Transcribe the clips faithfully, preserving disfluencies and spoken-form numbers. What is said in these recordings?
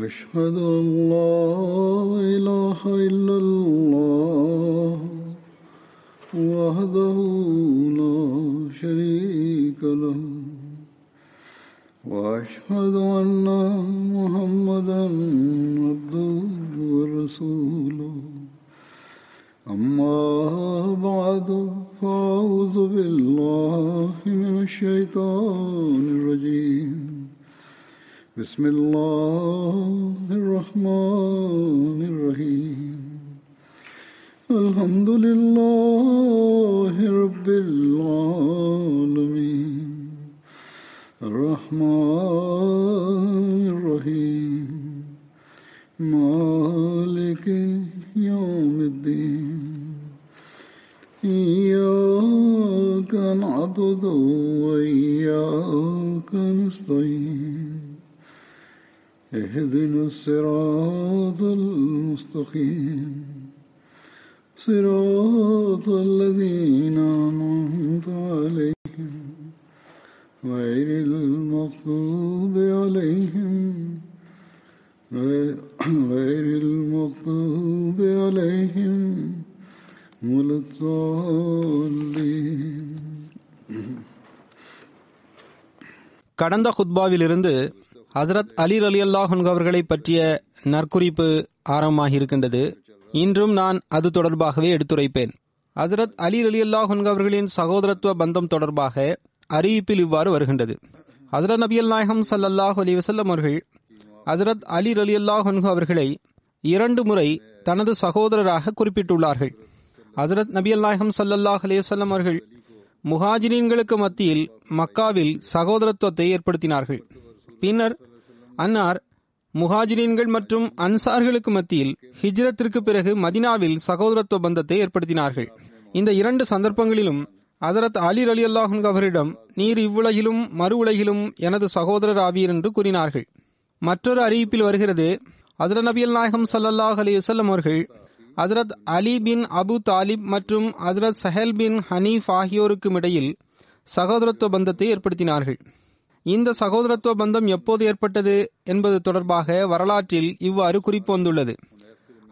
أشهد أن لا إله إلا الله وحده لا شريك له وأشهد أن محمدا عبده ورسوله أما بعد فأعوذ بالله من الشيطان الرجيم بسم الله الرحمن الرحيم الحمد لله رب العالمين الرحمن الرحيم مالك يوم الدين إياك نعبد وإياك نستعين اهدنا الصراط المستقيم صراط الذين أنعمت عليهم غير المغضوب عليهم غير المغضوب عليهم ولا الضالين. கடந்த குத்பாவிலிருந்து ஹசரத் அலி ரலியல்லாஹு அன்ஹு அவர்களை பற்றிய நற்குறிப்பு ஆரம்பமாக இருக்கின்றது. இன்றும் நான் அது தொடர்பாகவே எடுத்துரைப்பேன். ஹசரத் அலி ரலியல்லாஹு அன்ஹு அவர்களின் சகோதரத்துவ பந்தம் தொடர்பாக அறிவிப்பில் இவ்வாறு வருகின்றது. ஹசரத் நபியல் நாயகம் ஸல்லல்லாஹு அலைஹி வஸல்லம் அவர்கள் ஹசரத் அலி ரலியல்லாஹு அன்ஹு அவர்களை இரண்டு முறை தனது சகோதரராக குறிப்பிட்டுள்ளார்கள். ஹசரத் நபியல் நாயகம் ஸல்லல்லாஹு அலைஹி வஸல்லம் அவர்கள் முஹாஜிரீன்களுக்கு மத்தியில் மக்காவில் சகோதரத்துவத்தை ஏற்படுத்தினார்கள். பின்னர் அன்னார் முஹாஜிரீன்கள் மற்றும் அன்சார்களுக்கு மத்தியில் ஹிஜ்ரத்திற்கு பிறகு மதினாவில் சகோதரத்துவ பந்தத்தை ஏற்படுத்தினார்கள். இந்த இரண்டு சந்தர்ப்பங்களிலும் ஹசரத் அலி ரலியல்லாஹு அன்ஹு அவரிடம் நீர் இவ்வுலகிலும் மறு உலகிலும் எனது சகோதரர் ஆவீர் என்று கூறினார்கள். மற்றொரு அறிவிப்பில் வருகிறது, ஹசரத் நபியல் நாயகம் ஸல்லல்லாஹு அலைஹி வஸல்லம் அவர்கள் ஹசரத் அலி பின் அபு தாலிப் மற்றும் ஹசரத் சஹல் பின் ஹனீஃப் ஆகியோருக்கும் இடையில் சகோதரத்துவ பந்தத்தை ஏற்படுத்தினார்கள். இந்த சகோதரத்துவ பந்தம் எப்போது ஏற்பட்டது என்பது தொடர்பாக வரலாற்றில் இவ்வாறு குறிப்பு வந்துள்ளது.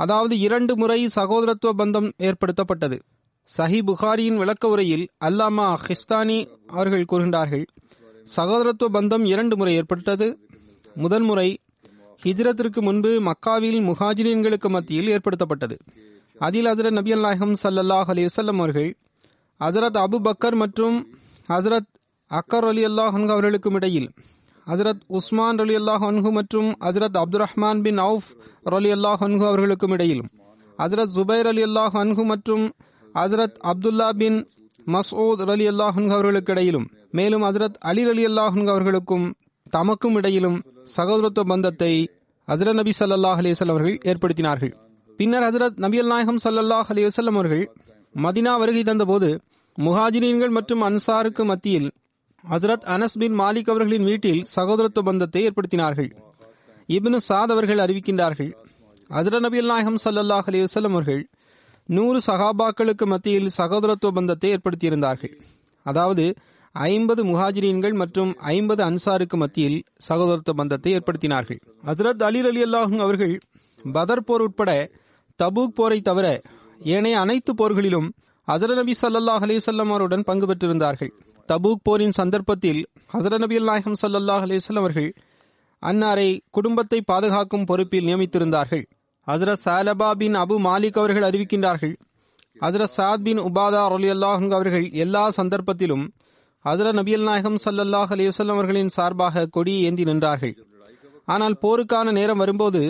அதாவது இரண்டு முறை சகோதரத்துவ பந்தம் ஏற்படுத்தப்பட்டது. சஹி புகாரியின் விளக்க உரையில் அல்லாமா ஹிஸ்தானி அவர்கள் கூறுகின்றார்கள், சகோதரத்துவ பந்தம் இரண்டு முறை ஏற்பட்டது. முதல் முறை ஹிஜ்ரத்திற்கு முன்பு மக்காவில் முஹாஜிரீன்களுக்கு மத்தியில் ஏற்படுத்தப்பட்டது. அதில் ஹசரத் நபியல் நாயகம் ஸல்லல்லாஹு அலைஹி வஸல்லம் அவர்கள் ஹசரத் அபு பக்கர் மற்றும் ஹசரத் அக்கர் ரலியல்லாஹு அன்ஹு அவர்களுக்கும் இடையில் ஹசரத் உஸ்மான் ரலியல்லாஹு அன்ஹு மற்றும் ஹசரத் அப்துல் ரஹ்மான் பின் அவுஃப் ரலியல்லாஹு அன்ஹு அவர்களுக்கும் இடையிலும் ஹசரத் ஜுபைர் ரலியல்லாஹு அன்ஹு மற்றும் ஹசரத் அப்துல்லா பின் மஸ்ஊத் ரலியல்லாஹு அன்ஹு அவர்களுக்கு இடையிலும் மேலும் ஹசரத் அலி ரலியல்லாஹு அன்ஹு அவர்களுக்கும் தமக்கும் இடையிலும் சகோதரத்துவ பந்தத்தை ஹசரத் நபி ஸல்லல்லாஹு அலைஹி வஸல்லம் அவர்கள் ஏற்படுத்தினார்கள். பின்னர் ஹசரத் நபியல் நாயகம் ஸல்லல்லாஹு அலைஹி வஸல்லம் அவர்கள் மதினா வருகை தந்தபோது முஹாஜிரீன்கள் மற்றும் அன்சாருக்கு மத்தியில் ஹசரத் அனஸ் பின் மாலிக் அவர்களின் வீட்டில் சகோதரத்துவ பந்தத்தை ஏற்படுத்தினார்கள். இப்னு சாத் அவர்கள் அறிவிக்கின்றார்கள், ஹசரத் நபியல் நாயகம் ஸல்லல்லாஹு அலைஹி வஸல்லம் அவர்கள் நூறு சஹாபாக்களுக்கு மத்தியில் சகோதரத்துவ பந்தத்தை ஏற்படுத்தியிருந்தார்கள். அதாவது ஐம்பது முஹாஜிரீன்கள் மற்றும் ஐம்பது அன்சாருக்கு மத்தியில் சகோதரத்துவ பந்தத்தை ஏற்படுத்தினார்கள். ஹசரத் அலி ரலியல்லாஹு அன்ஹு அவர்கள் பதர் போர் உட்பட தபூக் போரை தவிர ஏனைய அனைத்து போர்களிலும் ஹசரத் நபி ஸல்லல்லாஹு அலைஹி வஸல்லம் அவருடன் பங்கு பெற்றிருந்தார்கள். தபூக் போரின் சந்தர்ப்பத்தில் ஹசரத் நபியல் நாயகம் ஸல்லல்லாஹு அலைஹி வஸல்லம் அவர்கள் அன்னாரை குடும்பத்தை பாதுகாக்கும் பொறுப்பில் நியமித்திருந்தார்கள். ஹசரத் சாலபா பின் அபு மாலிக் அவர்கள் அறிவிக்கின்றார்கள், ஹசரத் சாத் பின் உபாதா ரலியல்லாஹு அன்ஹு அவர்கள் எல்லா சந்தர்ப்பத்திலும் ஹசரத் நபியல் நாயகம் ஸல்லல்லாஹு அலைஹி வஸல்லம் அவர்களின் சார்பாக கொடியை ஏந்தி நின்றார்கள். ஆனால் போருக்கான நேரம் வரும்போது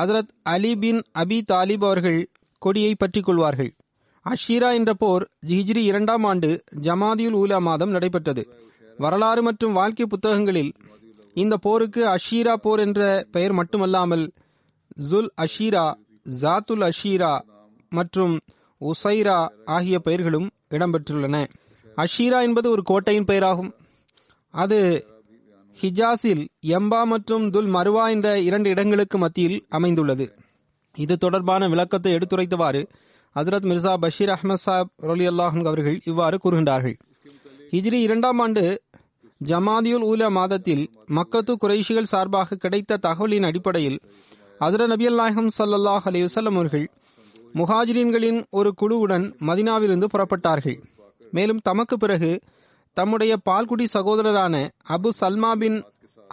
ஹசரத் அலி பின் அபி தாலிப் அவர்கள் கொடியை பற்றிக் கொள்வார்கள். அஷீரா என்ற போர் ஹிஜ்ரி இரண்டாம் ஆண்டு ஜமாதியுல் ஊலா மாதம் நடைபெற்றது. வரலாறு மற்றும் வாழ்க்கை புத்தகங்களில் இந்த போருக்கு அஷீரா போர் என்ற பெயர் மட்டுமல்லாமல் ஜுல் அஷீரா, ஜாத்துல் அஷீரா மற்றும் உசைரா ஆகிய பெயர்களும் இடம்பெற்றுள்ளன. அஷீரா என்பது ஒரு கோட்டையின் பெயராகும். அது ஹிஜாஸில் எம்பா மற்றும் துல் மருவா என்ற இரண்டு இடங்களுக்கு மத்தியில் அமைந்துள்ளது. இது தொடர்பான விளக்கத்தை எடுத்துரைத்தவாறு ஹசரத் மிர்சா பஷீர் அஹமத் சாஹிப் ரலியல்லாஹு அன்ஹு அவர்கள் இவ்வாறு கூறுகின்றார்கள், ஹிஜ்ரி இரண்டாம் ஆண்டு ஜமாதியுல் ஊலா மாதத்தில் மக்கத்து குறைஷிகள் சார்பாக கிடைத்த தகவலின் அடிப்படையில் ஹஜ்ரத் நபி நாயகம் ஸல்லல்லாஹு அலைஹி வஸல்லம் அவர்கள் முஹாஜிரீன்களின் ஒரு குழுவுடன் மதினாவிலிருந்து புறப்பட்டார்கள். மேலும் தமக்கு பிறகு தம்முடைய பால்குடி சகோதரரான அபு சல்மா பின்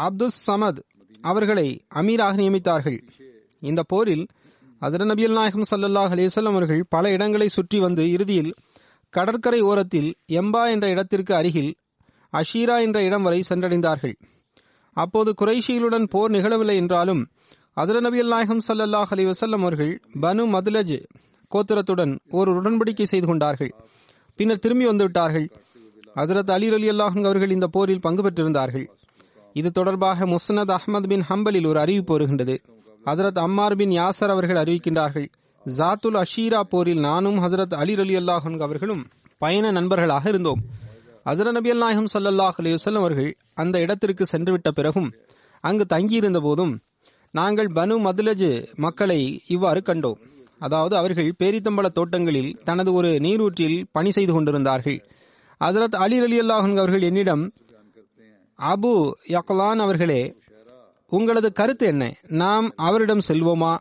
அப்துல் சமத் அவர்களை அமீராக நியமித்தார்கள். இந்த போரில் ஹஜ்ரத் நபி நாயகம் ஸல்லல்லாஹு அலைஹி வஸல்லம் அவர்கள் பல இடங்களை சுற்றி வந்து இறுதியில் கடற்கரை ஓரத்தில் எம்பா என்ற இடத்திற்கு அருகில் அஷீரா என்ற இடம் வரை சென்றடைந்தார்கள். அப்போது குறைஷிகளுடன் போர் நிகழவில்லை என்றாலும் ஹஜ்ரத் நபி நாயகம் ஸல்லல்லாஹு அலைஹி வஸல்லம் அவர்கள் பனு மதுலஜ் கோத்திரத்துடன் ஒரு உடன்படிக்கை செய்து கொண்டார்கள். பின்னர் திரும்பி வந்துவிட்டார்கள். ஹஜ்ரத் அலி ரலியல்லாஹு அன்ஹு அவர்கள் இந்த போரில் பங்கு பெற்றிருந்தார்கள். இது தொடர்பாக முஸ்னத் அஹ்மத் பின் ஹம்பலில் ஒரு அறிவிப்பு வருகின்றது. ஹஜ்ரத் அம்மார் பின் யாசர் அவர்கள் அறிவிக்கின்றார்கள், ஜாத்துல் அஷீரா போரில் நானும் ஹஜ்ரத் அலி ரலியல்லாஹு அன்ஹு அவர்களும் பயண நண்பர்களாக இருந்தோம். ஹஜ்ரத் நபி நாயகம் ஸல்லல்லாஹு அலைஹி வஸல்லம் அவர்கள் அந்த இடத்திற்கு சென்றுவிட்ட பிறகும் அங்கு தங்கியிருந்த போதும் நாங்கள் பனு மதுலஜ் மக்களை இவ்வாறு கண்டோம். அதாவது அவர்கள் பேரித்தம்பள தோட்டங்களில் தனது ஒரு நீரூற்றில் பணி செய்து கொண்டிருந்தார்கள். ஹஜ்ரத் அலி ரலியல்லாஹு அன்ஹு அவர்கள் என்னிடம், அபு யக்லான் அவர்களே, உங்களது கருத்து என்ன? நாம் அவரிடம் செல்வோமா,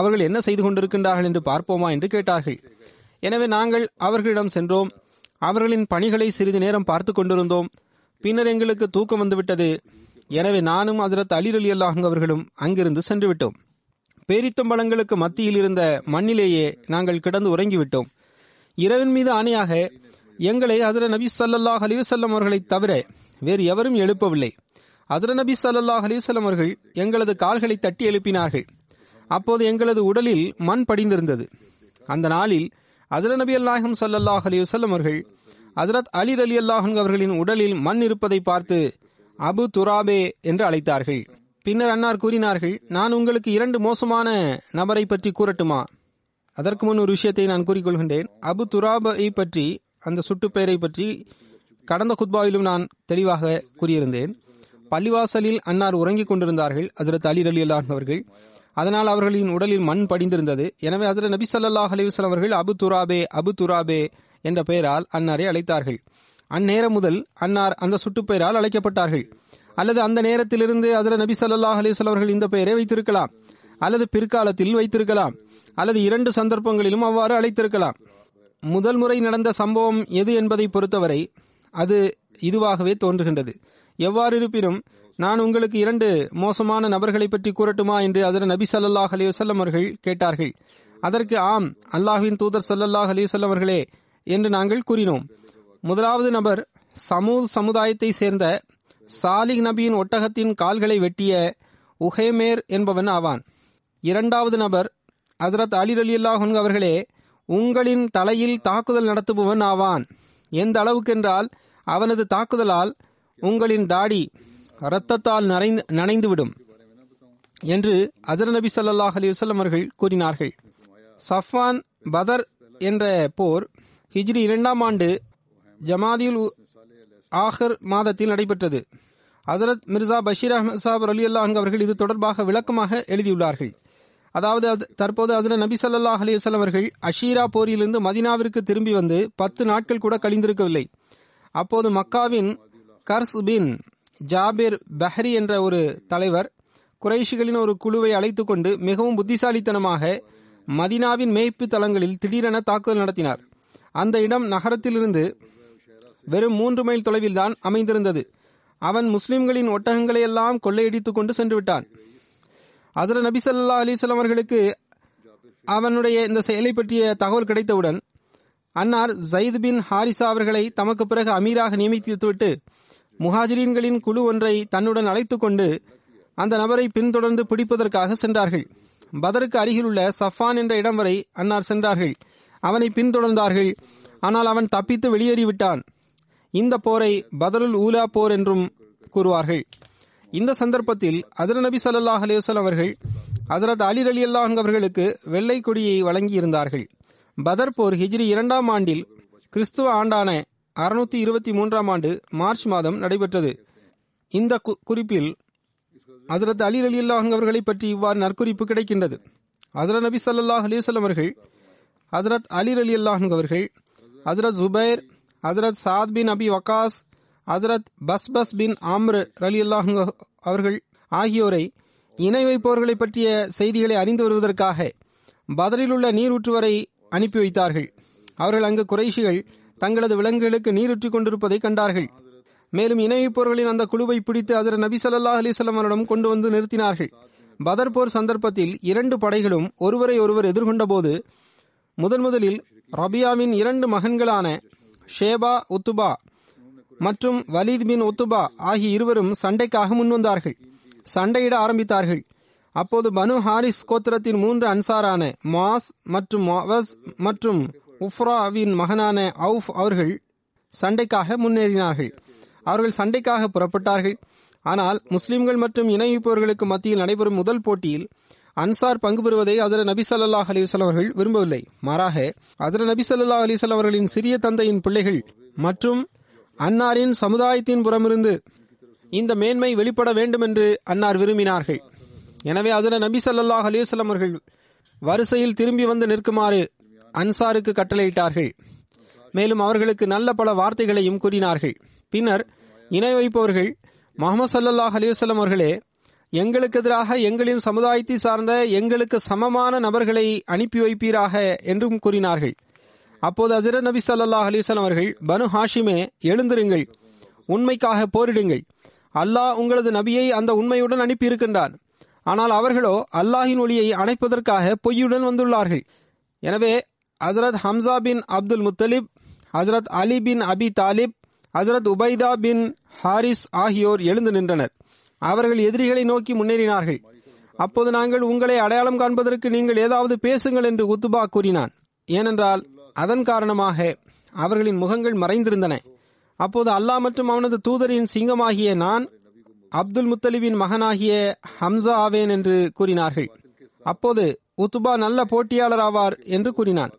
அவர்கள் என்ன செய்து கொண்டிருக்கின்றார்கள் என்று பார்ப்போமா என்று கேட்டார்கள். எனவே நாங்கள் அவர்களிடம் சென்றோம். அவர்களின் பணிகளை சிறிது நேரம் பார்த்து கொண்டிருந்தோம். பின்னர் எங்களுக்கு தூக்கம் வந்துவிட்டது. எனவே நானும் ஹஜ்ரத் அலி ரலியல்லாஹு அன்ஹு அவர்களும் அங்கிருந்து சென்று விட்டோம். பேரித்தம்பளங்களுக்கு மத்தியில் இருந்த மண்ணிலேயே நாங்கள் கிடந்து உறங்கிவிட்டோம். இரவின் மீது ஆணையாக எங்களை ஹஜ்ரத் நபி ஸல்லல்லாஹு அலைஹி வஸல்லம் அவர்களை தவிர வேறு எவரும் எழுப்பவில்லை. ஹஜ்ரத் நபி ஸல்லல்லாஹு அலைஹி வஸல்லம் அவர்கள் எங்களது கால்களை தட்டி எழுப்பினார்கள். அப்போது எங்களது உடலில் மண் படிந்திருந்தது. அந்த நாளில் ஹஜ்ரத் நபி நாயகம் ஸல்லல்லாஹு அலைஹி வஸல்லம் அவர்கள் ஹஜ்ரத் அலி ரலியல்லாஹு அன்ஹு அவர்களின் உடலில் மண் இருப்பதை பார்த்து அபு துராபே என்று அழைத்தார்கள். பின்னர் அன்னார் கூறினார்கள், நான் உங்களுக்கு இரண்டு மோசமான நபரை பற்றி கூறட்டுமா? அதற்கு முன் ஒரு விஷயத்தை நான் கூறிக்கொள்கின்றேன். அபு துராபை பற்றி, அந்த சுட்டுப்பெயரை பற்றி கடந்த குத்பாவிலும் நான் தெளிவாக கூறியிருந்தேன். பள்ளிவாசலில் அன்னார் உறங்கிக் கொண்டிருந்தார்கள் ஹஜ்ரத் அலி ரலியல்லாஹு அன்ஹு அவர்கள். அதனால் அவர்களின் உடலில் மண் படிந்திருந்தது. எனவே ஹஜ்ரத் நபி ஸல்லல்லாஹு அலைஹி வஸல்லம் அவர்கள் அபு துராபே அபு துராபே என்ற பெயரால் அன்னாரை அழைத்தார்கள். அந்நேரம் முதல் அன்னார் அந்த சுட்டுப்பெயரால் அழைக்கப்பட்டார்கள். அல்லது அந்த நேரத்திலிருந்து ஹஜ்ரத் நபி ஸல்லல்லாஹு அலைஹி வஸல்லம் அவர்கள் இந்த பெயரை வைத்திருக்கலாம், அல்லது பிற்காலத்தில் வைத்திருக்கலாம், அல்லது இரண்டு சந்தர்ப்பங்களிலும் அவ்வாறு அழைத்திருக்கலாம். முதல் முறை நடந்த சம்பவம் எது என்பதை பொறுத்தவரை அது இதுவாகவே தோன்றுகின்றது. எவ்வாறு இருப்பினும் நான் உங்களுக்கு இரண்டு மோசமான நபர்களை பற்றி கூறட்டுமா என்று ஹஜ்ரத் நபி ஸல்லல்லாஹு அலைஹி வஸல்லம் அவர்கள் கேட்டார்கள். அதற்கு ஆம், அல்லாஹ்வின் தூதர் ஸல்லல்லாஹு அலைஹி வஸல்லம் அவர்களே என்று நாங்கள் கூறினோம். முதலாவது நபர் சமூத் சமுதாயத்தை சேர்ந்த சாலிஹ் நபியின் ஒட்டகத்தின் கால்களை வெட்டிய உஹைமேர் என்பவன் ஆவான். இரண்டாவது நபர் ஹஜ்ரத் அலி ரலியல்லாஹு அன்ஹு அவர்களே உங்களின் தலையில் தாக்குதல் நடத்துபவன் ஆவான். எந்த அளவுக்கென்றால் அவனது தாக்குதலால் உங்களின் தாடி இரத்தத்தால் நனைந்து நனைந்துவிடும் என்று ஹஜ்ரத் நபி ஸல்லல்லாஹு அலைஹி வஸல்லம் அவர்கள் கூறினார்கள். சஃப்வான் பதர் என்ற போர் ஹிஜ்ரி இரண்டாம் ஆண்டு ஜமாதியுல் ஆஹிர் மாதத்தில் நடைபெற்றது. ஹஜ்ரத் மிர்சா பஷீர் அஹ்மத் சாஹிப் ரலியல்லாஹு அன்ஹு அவர்கள் இது தொடர்பாக விளக்கமாக எழுதியுள்ளார்கள். அதாவது தற்போது ஹஜ்ரத் நபி ஸல்லல்லாஹு அலைஹி வஸல்லம் அவர்கள் அஷீரா போரிலிருந்து மதினாவிற்கு திரும்பி வந்து பத்து நாட்கள் கூட கழிந்திருக்கவில்லை. அப்போது மக்காவின் கர்ஸ் பின் ஜாபிர் பஹ்ரி என்ற ஒரு தலைவர் குறைஷிகளின் ஒரு குழுவை அழைத்து கொண்டு மிகவும் புத்திசாலித்தனமாக மதினாவின் மேய்ப்பு தளங்களில் திடீரென தாக்குதல் நடத்தினார். அந்த இடம் நகரத்திலிருந்து வெறும் மூன்று மைல் தொலைவில் தான் அமைந்திருந்தது. அவன் முஸ்லிம்களின் ஒட்டகங்களை எல்லாம் கொள்ளையடித்துக் கொண்டு சென்று விட்டான். ஹஜ்ரத் நபி ஸல்லல்லாஹு அலைஹி வஸல்லம் அவர்களுக்கு அவனுடைய இந்த செயலை பற்றிய தகவல் கிடைத்தவுடன் அன்னார் ஜயித் பின் ஹாரிசா அவர்களை தமக்கு பிறகு அமீராக நியமித்துவிட்டு முஹாஜிரீன்களின் குழு ஒன்றை தன்னுடன் அழைத்து கொண்டு அந்த நபரை பின்தொடர்ந்து பிடிப்பதற்காக சென்றார்கள். பதருக்கு அருகிலுள்ள சஃபான் என்ற இடம் வரை அன்னார் சென்றார்கள். அவனை பின்தொடர்ந்தார்கள். ஆனால் அவன் தப்பித்து வெளியேறிவிட்டான். இந்த போரை பதருல் ஊலா போர் என்றும் கூறுவார்கள். இந்த சந்தர்ப்பத்தில் ஹஜ்ரத் நபி ஸல்லல்லாஹு அலைஹி வஸல்லம் அவர்கள் ஹஜ்ரத் அலி ரலியல்லாஹு அன்ஹு அவர்களுக்கு வெள்ளை கொடியை வழங்கியிருந்தார்கள். பதர் போர் ஹிஜ்ரி இரண்டாம் ஆண்டில் கிறிஸ்துவ ஆண்டான அறுநூத்தி இருபத்தி மூன்றாம் ஆண்டு மார்ச் மாதம் நடைபெற்றது. இந்த குறிப்பில் ஹஜ்ரத் அலி ரலியல்லாஹு அன்ஹு அவர்களை பற்றி இவ்வாறு நற்குறிப்பு கிடைக்கின்றது. ஹஜ்ரத் நபி ஸல்லல்லாஹு அலைஹி வஸல்லம் அவர்கள் ஹஜ்ரத் அலி ரலியல்லாஹு அன்ஹு அவர்கள் ஹஜ்ரத் ஜுபைர், ஹஜ்ரத் சாத் பின் அபி வக்காஸ், ஹசரத் பஸ்பஸ் பின் ஆம்ரு ரலியல்லாஹு அவர்கள் ஆகியோரை இணை வைப்பவர்களை பற்றிய செய்திகளை அறிந்து வருவதற்காக பத்ரில் உள்ள நீரூற்றுவரை அனுப்பி வைத்தார்கள். அவர்கள் அங்கு குறைஷிகள் தங்களது விலங்குகளுக்கு நீரூற்றிக் கொண்டிருப்பதை கண்டார்கள். மேலும் இணை வைப்பவர்களின் அந்த குழுவை பிடித்து ஹசரத் நபி ஸல்லல்லாஹு அலைஹி வஸல்லம் அவரிடம் கொண்டு வந்து நிறுத்தினார்கள். பத்ர் போர் சந்தர்ப்பத்தில் இரண்டு படைகளும் ஒருவரை ஒருவர் எதிர்கொண்ட போது முதன் முதலில் ரபியாவின் இரண்டு மகன்களான ஷேபா உத்துபா மற்றும் வலீத் பின் உத்துபா ஆகிய இருவரும் சண்டைக்காக முன்வந்தார்கள். சண்டையிட ஆரம்பித்தார்கள். அப்போது பனு ஹாரிஸ் கோத்திரத்தின் மூன்று அன்சாரான மாஸ் மற்றும் மவஸ் மற்றும் உஃப்ராவின் மகனான அவுஃப் அவர்கள் சண்டைக்காக முன்னேறினார்கள். அவர்கள் சண்டைக்காக புறப்பட்டார்கள். ஆனால் முஸ்லிம்கள் மற்றும் இணைவிப்பவர்களுக்கு மத்தியில் நடைபெறும் முதல் போட்டியில் அன்சார் பங்கு பெறுவதை ஹஸரத் நபி ஸல்லல்லாஹு அலைஹி வஸல்லம் அவர்கள் விரும்பவில்லை. மாறாக ஹஸரத் நபி ஸல்லல்லாஹு அலைஹி வஸல்லம் அவர்களின் சிறிய தந்தையின் பிள்ளைகள் மற்றும் அன்னாரின் சமுதாயத்தின் புறமிருந்து இந்த மேன்மை வெளிப்பட வேண்டும் என்று அன்னார் விரும்பினார்கள். எனவே ஹஸரத் நபி ஸல்லல்லாஹு அலைஹி வஸல்லம் அவர்கள் வரிசையில் திரும்பி வந்து நிற்குமாறு அன்சாருக்கு கட்டளையிட்டார்கள். மேலும் அவர்களுக்கு நல்ல பல வார்த்தைகளையும் கூறினார்கள். பின்னர் இணை வைப்பவர்கள், முஹம்மது ஸல்லல்லாஹு அலைஹி வஸல்லம் அவர்களே, எங்களுக்கு எதிராக எங்களின் சமுதாயத்தை சார்ந்த எங்களுக்கு சமமான நபர்களை அனுப்பி வைப்பீராக என்றும் கூறினார்கள். அப்போது ஹஸரத் நபி ஸல்லல்லாஹு அலைஹி வஸல்லம் அவர்கள், பனு ஹாஷிமே, எழுந்திருங்கள், உண்மைக்காக போரிடுங்கள். அல்லாஹ் உங்களது நபியை அந்த உண்மையுடன் அனுப்பியிருக்கின்றான். ஆனால் அவர்களோ அல்லாஹின் ஒளியை அணைப்பதற்காக பொய்யுடன் வந்துள்ளார்கள். எனவே Hazrat Hamza bin Abdul Muttalib, Hazrat Ali bin Abi Talib, Hazrat Ubaidah bin Harris ஆகியோர் எழுந்து நின்றனர். அவர்கள் எதிரிகளை நோக்கி முன்னேறினார்கள். அப்போது நாங்கள் உங்களை அடையாளம் காண்பதற்கு நீங்கள் ஏதாவது பேசுங்கள் என்று உத்துபா கூறினான். ஏனென்றால் அதன் காரணமாக அவர்களின் முகங்கள் மறைந்திருந்தன. அப்போது அல்லாஹ் மற்றும் அவனது தூதரின் சிங்கமாகிய நான் அப்துல் முத்தலிபின் மகனாகிய ஹம்சா ஆவேன் என்று கூறினார்கள். அப்போது உத்துபா நல்ல போட்டியாளர் ஆவார் என்று கூறினான்.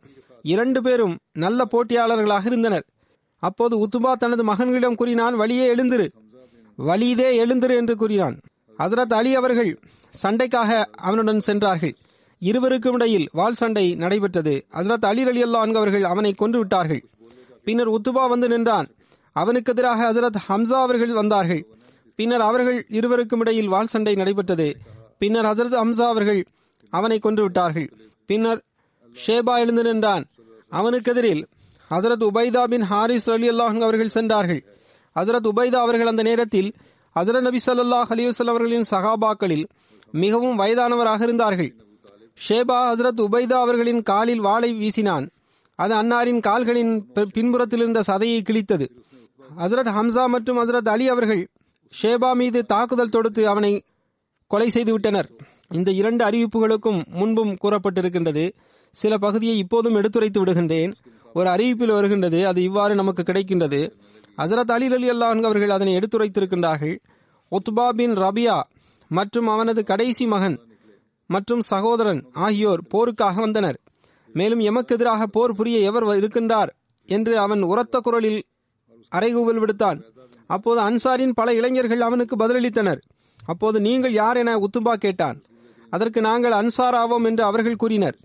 இரண்டு பேரும் நல்ல போட்டியாளர்களாக இருந்தனர். அப்போது உத்துபா தனது மகன்களிடம் கூறினான், வலியே எழுந்திரு, வலிதே எழுந்திரு என்று கூறினான். ஹஸரத் அலி அவர்கள் சண்டைக்காக அவனுடன் சென்றார்கள். இருவருக்கும் இடையில் வாள் சண்டை நடைபெற்றது. ஹஸரத் அலி ரலியல்லாஹு அன்ஹு அவர்கள் அவனை கொன்று விட்டார்கள். பின்னர் உத்துபா வந்து நின்றான். அவனுக்கு எதிராக ஹஸரத் ஹம்சா அவர்கள் வந்தார்கள். பின்னர் அவர்கள் இருவருக்கும் இடையில் வாள் சண்டை நடைபெற்றது. பின்னர் ஹஸரத் ஹம்சா அவர்கள் அவனை கொன்று விட்டார்கள். பின்னர் ஷேபா எழுந்து நின்றான். அவனுக்கு எதிரில் ஹஸரத் உபைதா பின் ஹாரிஸ் ரலியல்லாஹு அன்ஹு அவர்கள் சென்றார்கள். ஹஸரத் உபைதா அவர்கள் அந்த நேரத்தில் ஹஸரத் நபி ஸல்லல்லாஹு அலைஹி வஸல்லம் அவர்களின் சஹாபாக்களில் மிகவும் வயதானவராக இருந்தார்கள். ஷேபா ஹஸரத் உபைதா அவர்களின் காலில் வாளை வீசினான். அது அன்னாரின் கால்களின் பின்புறத்தில் இருந்த சதையை கிழித்தது. ஹஸரத் ஹம்சா மற்றும் ஹஸரத் அலி அவர்கள் ஷேபா மீது தாக்குதல் தொடுத்து அவனை கொலை செய்து விட்டனர். இந்த இரண்டு அறிவிப்புகளுக்கும் முன்பும் கூறப்பட்டிருக்கின்றது. சில பகுதியை இப்போதும் எடுத்துரைத்து விடுகின்றேன். ஒரு அறிவிப்பில் வருகின்றது, அது இவ்வாறு நமக்கு கிடைக்கின்றது. ஹஸரத் அலி ரலியல்லாஹு அன்ஹு அவர்கள் அதனை எடுத்துரைத்திருக்கின்றார்கள். உத்பா பின் ரபியா மற்றும் அவனது கடைசி மகன் மற்றும் சகோதரன் ஆகியோர் போருக்காக வந்தனர். மேலும் எமக்கு எதிராக போர் புரிய எவர் இருக்கின்றார் என்று அவன் உரத்த குரலில் அறைகூவல் விடுத்தான். அப்போது அன்சாரின் பல இளைஞர்கள் அவனுக்கு பதிலளித்தனர். அப்போது நீங்கள் யார் என உத்துபா கேட்டான். அதற்கு நாங்கள் அன்சார் ஆவோம் என்று அவர்கள் கூறினர்.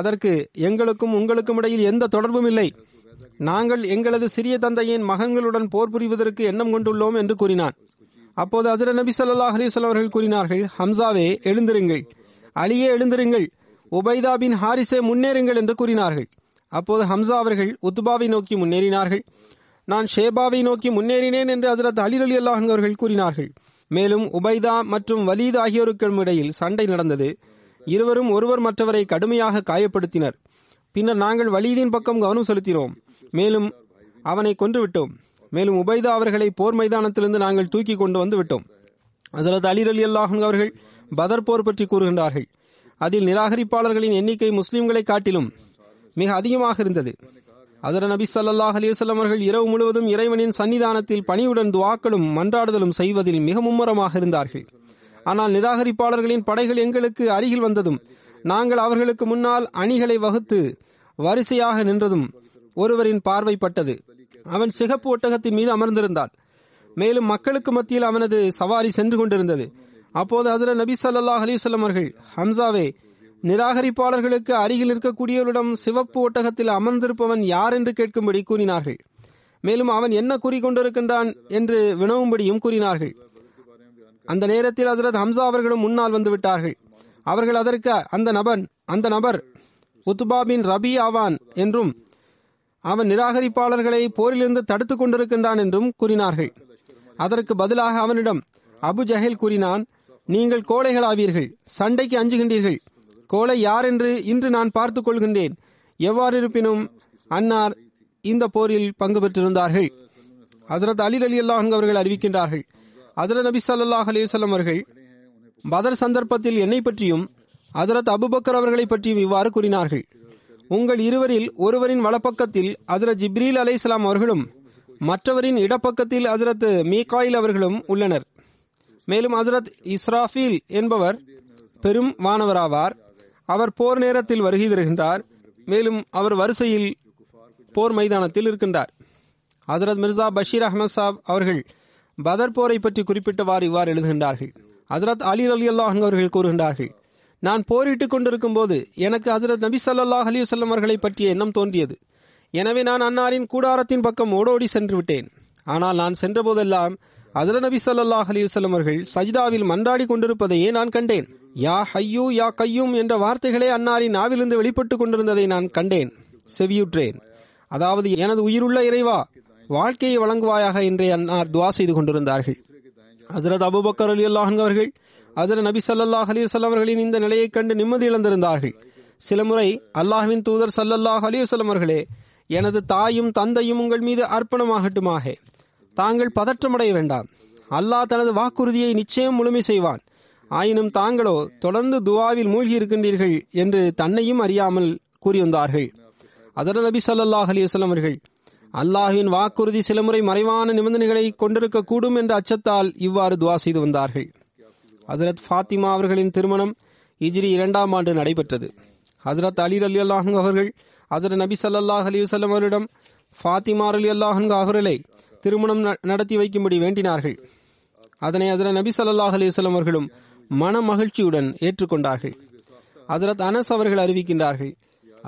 அதற்கு எங்களுக்கும் உங்களுக்கும் இடையில் எந்த தொடர்பும் இல்லை. நாங்கள் எங்களது சிறிய தந்தையின் மகன்களுடன் போர் புரிவதற்கு எண்ணம் கொண்டுள்ளோம் என்று கூறினான். அப்போது ஹஸரத் நபி ஸல்லல்லாஹு அலைஹி வஸல்லம் அவர்கள் கூறினார்கள், ஹம்சாவே எழுந்திருங்கள், அலியே எழுந்திருங்கள், உபைதா பின் ஹாரிஸே முன்னேறுங்கள் என்று கூறினார்கள். அப்போது ஹம்சா அவர்கள் உத்துபாவை நோக்கி முன்னேறினார்கள். நான் ஷேபாவை நோக்கி முன்னேறினேன் என்று ஹஸரத் அலி ரலியல்லாஹு அன்ஹு அவர்கள் கூறினார்கள். மேலும் உபைதா மற்றும் வலீத் ஆகியோருக்கும் இடையில் சண்டை நடந்தது. இருவரும் ஒருவர் மற்றவரை கடுமையாக காயப்படுத்தினர். பின்னர் நாங்கள் வலீதின் பக்கம் கவனம் செலுத்தினோம். மேலும் அவனை கொன்று விட்டோம். மேலும் உபைதா அவர்களை போர் மைதானத்திலிருந்து நாங்கள் தூக்கி கொண்டு வந்து விட்டோம். ஹஸரத் அலி ரலியல்லாஹு அன்ஹு அவர்கள் பத்ர் போர் பற்றி கூறுகின்றார்கள். அதில் நிராகரிப்பாளர்களின் எண்ணிக்கை முஸ்லிம்களை காட்டிலும் மிக அதிகமாக இருந்தது. ஹஸரத் நபி ஸல்லல்லாஹு அலைஹி வஸல்லம் அவர்கள் இரவு முழுவதும் இறைவனின் சன்னிதானத்தில் பணியுடன் துஆக்களும் மன்றாடுதலும் செய்வதில் மிக மும்முரமாக இருந்தார்கள். ஆனால் நிராகரிப்பாளர்களின் படைகள் எங்களுக்கு அருகில் வந்ததும் நாங்கள் அவர்களுக்கு முன்னால் அணிகளை வகுத்து வரிசையாக நின்றதும் ஒருவரின் பார்வைப்பட்டது. அவன் சிகப்பு ஒட்டகத்தின் மீது அமர்ந்திருந்தான். மேலும் மக்களுக்கு மத்தியில் அவனது சவாரி சென்று கொண்டிருந்தது. அப்போது ஹஸரத் நபி ஸல்லல்லாஹு அலைஹி வஸல்லம் அவர்கள், ஹம்சாவே, நிராகரிப்பாளர்களுக்கு அருகில் இருக்கக்கூடியவரிடம் சிவப்பு ஒட்டகத்தில் அமர்ந்திருப்பவன் யார் என்று கேட்கும்படி கூறினார்கள். மேலும் அவன் என்ன கூறிக்கொண்டிருக்கின்றான் என்று வினவும்படியும் கூறினார்கள். அந்த நேரத்தில் ஹசரத் ஹம்சா அவர்களும் முன்னால் வந்துவிட்டார்கள். அவர்கள் அதற்கு அந்த நபர் அந்த நபர் உத்பா பின் ரபி ஆவான் என்றும் அவன் நிராகரிப்பாளர்களை போரிலிருந்து தடுத்து கொண்டிருக்கின்றான் என்றும் கூறினார்கள். அதற்கு பதிலாக அவனிடம் அபு ஜஹல் கூறினான், நீங்கள் கோழைகளாவீர்கள், சண்டைக்கு அஞ்சுகின்றீர்கள். கோழை யார் என்று இன்று நான் பார்த்து கொள்கின்றேன். எவ்வாறு இருப்பினும் அன்னார் இந்த போரில் பங்கு பெற்றிருந்தார்கள். ஹசரத் அலி ரலியல்லாஹு அன்ஹு அவர்கள் அறிவிக்கின்றார்கள், ஹசரத் நபி ஸல்லல்லாஹு அலைஹி வஸல்லம் அவர்கள் பதர் சந்தர்ப்பத்தில் என்னை பற்றியும் ஹசரத் அபுபக்கர் அவர்களை பற்றியும் இவ்வாறு கூறினார்கள், உங்கள் இருவரில் ஒருவரின் வலப்பக்கத்தில் ஹசரத் ஜிப்ரீல் அலைஹிஸ்ஸலாம் அவர்களும் மற்றவரின் இடப்பக்கத்தில் ஹசரத் மீகாயில் அவர்களும் உள்ளனர். மேலும் ஹசரத் இஸ்ராஃபீல் என்பவர் பெரும் வானவராவார். அவர் போர் நேரத்தில் வருகை தருகின்றார். மேலும் அவர் வரிசையில் போர் மைதானத்தில் இருக்கின்றார். ஹசரத் மிர்சா பஷீர் அஹமது சாப் அவர்கள் பதர் போரை பற்றி குறிப்பிட்டவாறு இவ்வாறு எழுதுகின்றார்கள். ஹசரத் அலி ரலியல்லாஹு அன்ஹு அவர்கள் கூறுகின்றார்கள், நான் போரிட்டுக் கொண்டிருக்கும் போது எனக்கு ஹசரத் நபி ஸல்லல்லாஹு அலைஹி வஸல்லம் அவர்களை பற்றிய எண்ணம் தோன்றியது. எனவே நான் அன்னாரின் கூடாரத்தின் பக்கம் ஓடோடி சென்று விட்டேன். ஆனால் நான் சென்ற போதெல்லாம் ஹசரத் நபி ஸல்லல்லாஹு அலைஹி வஸல்லம் அவர்கள் சஜிதாவில் மன்றாடி கொண்டிருப்பதையே நான் கண்டேன். யா ஹையூ யா கையூம் என்ற வார்த்தைகளே அன்னாரின் நாவிலிருந்து வெளிப்பட்டு கொண்டிருந்ததை நான் கண்டேன், செவியுற்றேன். அதாவது, எனது உயிருள்ள இறைவா, வாழ்க்கையை வழங்குவாயாக என்றே அன்னார் துவா செய்து கொண்டிருந்தார்கள். ஹசரத் அபூபக்கர் ரலியல்லாஹு அன்ஹு அவர்கள் ஹசரத் நபி ஸல்லல்லாஹு அலைஹி வஸல்லம் அவர்களின் இந்த நிலையை கண்டு நிம்மதி இழந்திருந்தார்கள். சில முறை அல்லாஹ்வின் தூதர் ஸல்லல்லாஹு அலைஹி வஸல்லம் அவர்களே, எனது தாயும் தந்தையும் உங்கள் மீது அர்ப்பணமாகட்டுமாக, தாங்கள் பதற்றமடைய வேண்டாம், அல்லாஹ் தனது வாக்குறுதியை நிச்சயம் முழுமை செய்வான், ஆயினும் தாங்களோ தொடர்ந்து துவாவில் மூழ்கி இருக்கின்றீர்கள் என்று தன்னையும் அறியாமல் கூறிவந்தார்கள். ஹசரத் நபி ஸல்லல்லாஹு அலைஹி வஸல்லம் அவர்கள் அல்லாஹ்வின் வாக்குறுதி சில முறை மறைவான நிபந்தனைகளை கொண்டிருக்க கூடும் என்ற அச்சத்தால் இவ்வாறு துவா செய்து வந்தார்கள். ஹசரத் ஃபாத்திமா அவர்களின் திருமணம் ஹிஜ்ரி இரண்டாம் ஆண்டு நடைபெற்றது. ஹசரத் அலி ரலியல்லாஹு அன்ஹு அவர்கள் ஹசரத் நபி ஸல்லல்லாஹு அலைஹி வஸல்லம் அவரிடம் ஃபாத்திமா ரலியல்லாஹு அன்ஹா அவர்களை திருமணம் நடத்தி வைக்கும்படி வேண்டினார்கள். அதனை ஹசரத் நபி ஸல்லல்லாஹு அலைஹி வஸல்லம் அவர்களும் மன மகிழ்ச்சியுடன் ஏற்றுக்கொண்டார்கள். ஹசரத் அனஸ் அவர்கள் அறிவிக்கின்றார்கள்,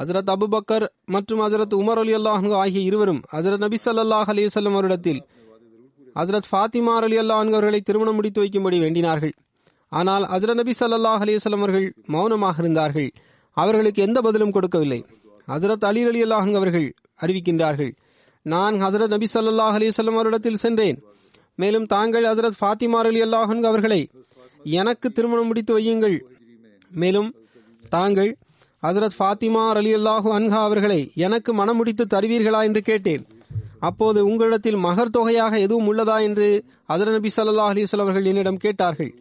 ஹசரத் அபுபக்கர் மற்றும் ஹசரத் உமர் ரலியல்லாஹு அன்ஹு ஆகிய இருவரும் ஹசரத் நபி ஸல்லல்லாஹு அலைஹி வஸல்லம் அவரிடத்தில் ஹசரத் ஃபாத்திமா ரலியல்லாஹு அன்ஹா அவர்களை திருமணம் முடித்து வைக்கும்படி வேண்டினார்கள். ஆனால் ஹசரத் நபி ஸல்லல்லாஹு அலைஹி வஸல்லம் அவர்கள் மௌனமாக இருந்தார்கள். அவர்களுக்கு எந்த பதிலும் கொடுக்கவில்லை. ஹசரத் அலி ரலியல்லாஹு அன்ஹு அவர்கள் அறிவிக்கின்றார்கள், நான் ஹசரத் நபி ஸல்லல்லாஹு அலைஹி வஸல்லம் அவரிடத்தில் சென்றேன். மேலும் தாங்கள் ஹசரத் ஃபாத்திமா ரலியல்லாஹு அன்ஹா அவர்களை எனக்கு திருமணம் முடித்து வையுங்கள், மேலும் தாங்கள் ஹசரத் ஃபாத்திமா ரலியல்லாஹு அன்ஹா அவர்களை எனக்கு மனம் முடித்து தருவீர்களா என்று கேட்டேன். அப்போது உங்களிடத்தில் மகர் தொகையாக எதுவும் உள்ளதா என்று ஹசரத் நபி ஸல்லல்லாஹு அலைஹி வஸல்லம் அவர்கள் என்னிடம் கேட்டார்கள்.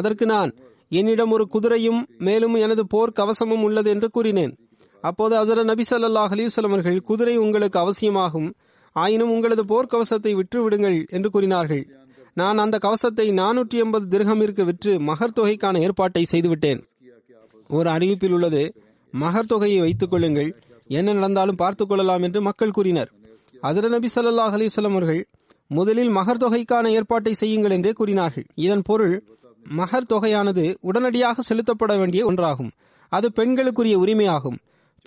அதற்கு நான், என்னிடம் ஒரு குதிரையும் மேலும் எனது போர் கவசமும் உள்ளது என்று கூறினேன். அப்போது ஹசரத் நபி ஸல்லல்லாஹு அலைஹி வஸல்லம் அவர்கள், குதிரை உங்களுக்கு அவசியமாகும், ஆயினும் உங்களது போர் கவசத்தை விற்று விடுங்கள் என்று கூறினார்கள். நான் அந்த கவசத்தை நானூற்றி எண்பது திர்ஹமிற்கு விற்று மகர் தொகைக்கான ஏற்பாட்டை செய்துவிட்டேன். ஒரு அறிவிப்பில் உள்ளது, மகர் தொகையை வைத்துக் கொள்ளுங்கள், என்ன நடந்தாலும் பார்த்துக் கொள்ளலாம் என்று மக்கள் கூறினர். ஹஜ்ரத் நபி ஸல்லல்லாஹு அலைஹி வஸல்லம் அவர்கள், முதலில் மகர் தொகைக்கான ஏற்பாட்டை செய்யுங்கள் என்றே கூறினார்கள். இதன் பொருள், மகர் தொகையானது உடனடியாக செலுத்தப்பட வேண்டிய ஒன்றாகும். அது பெண்களுக்குரிய உரிமையாகும்.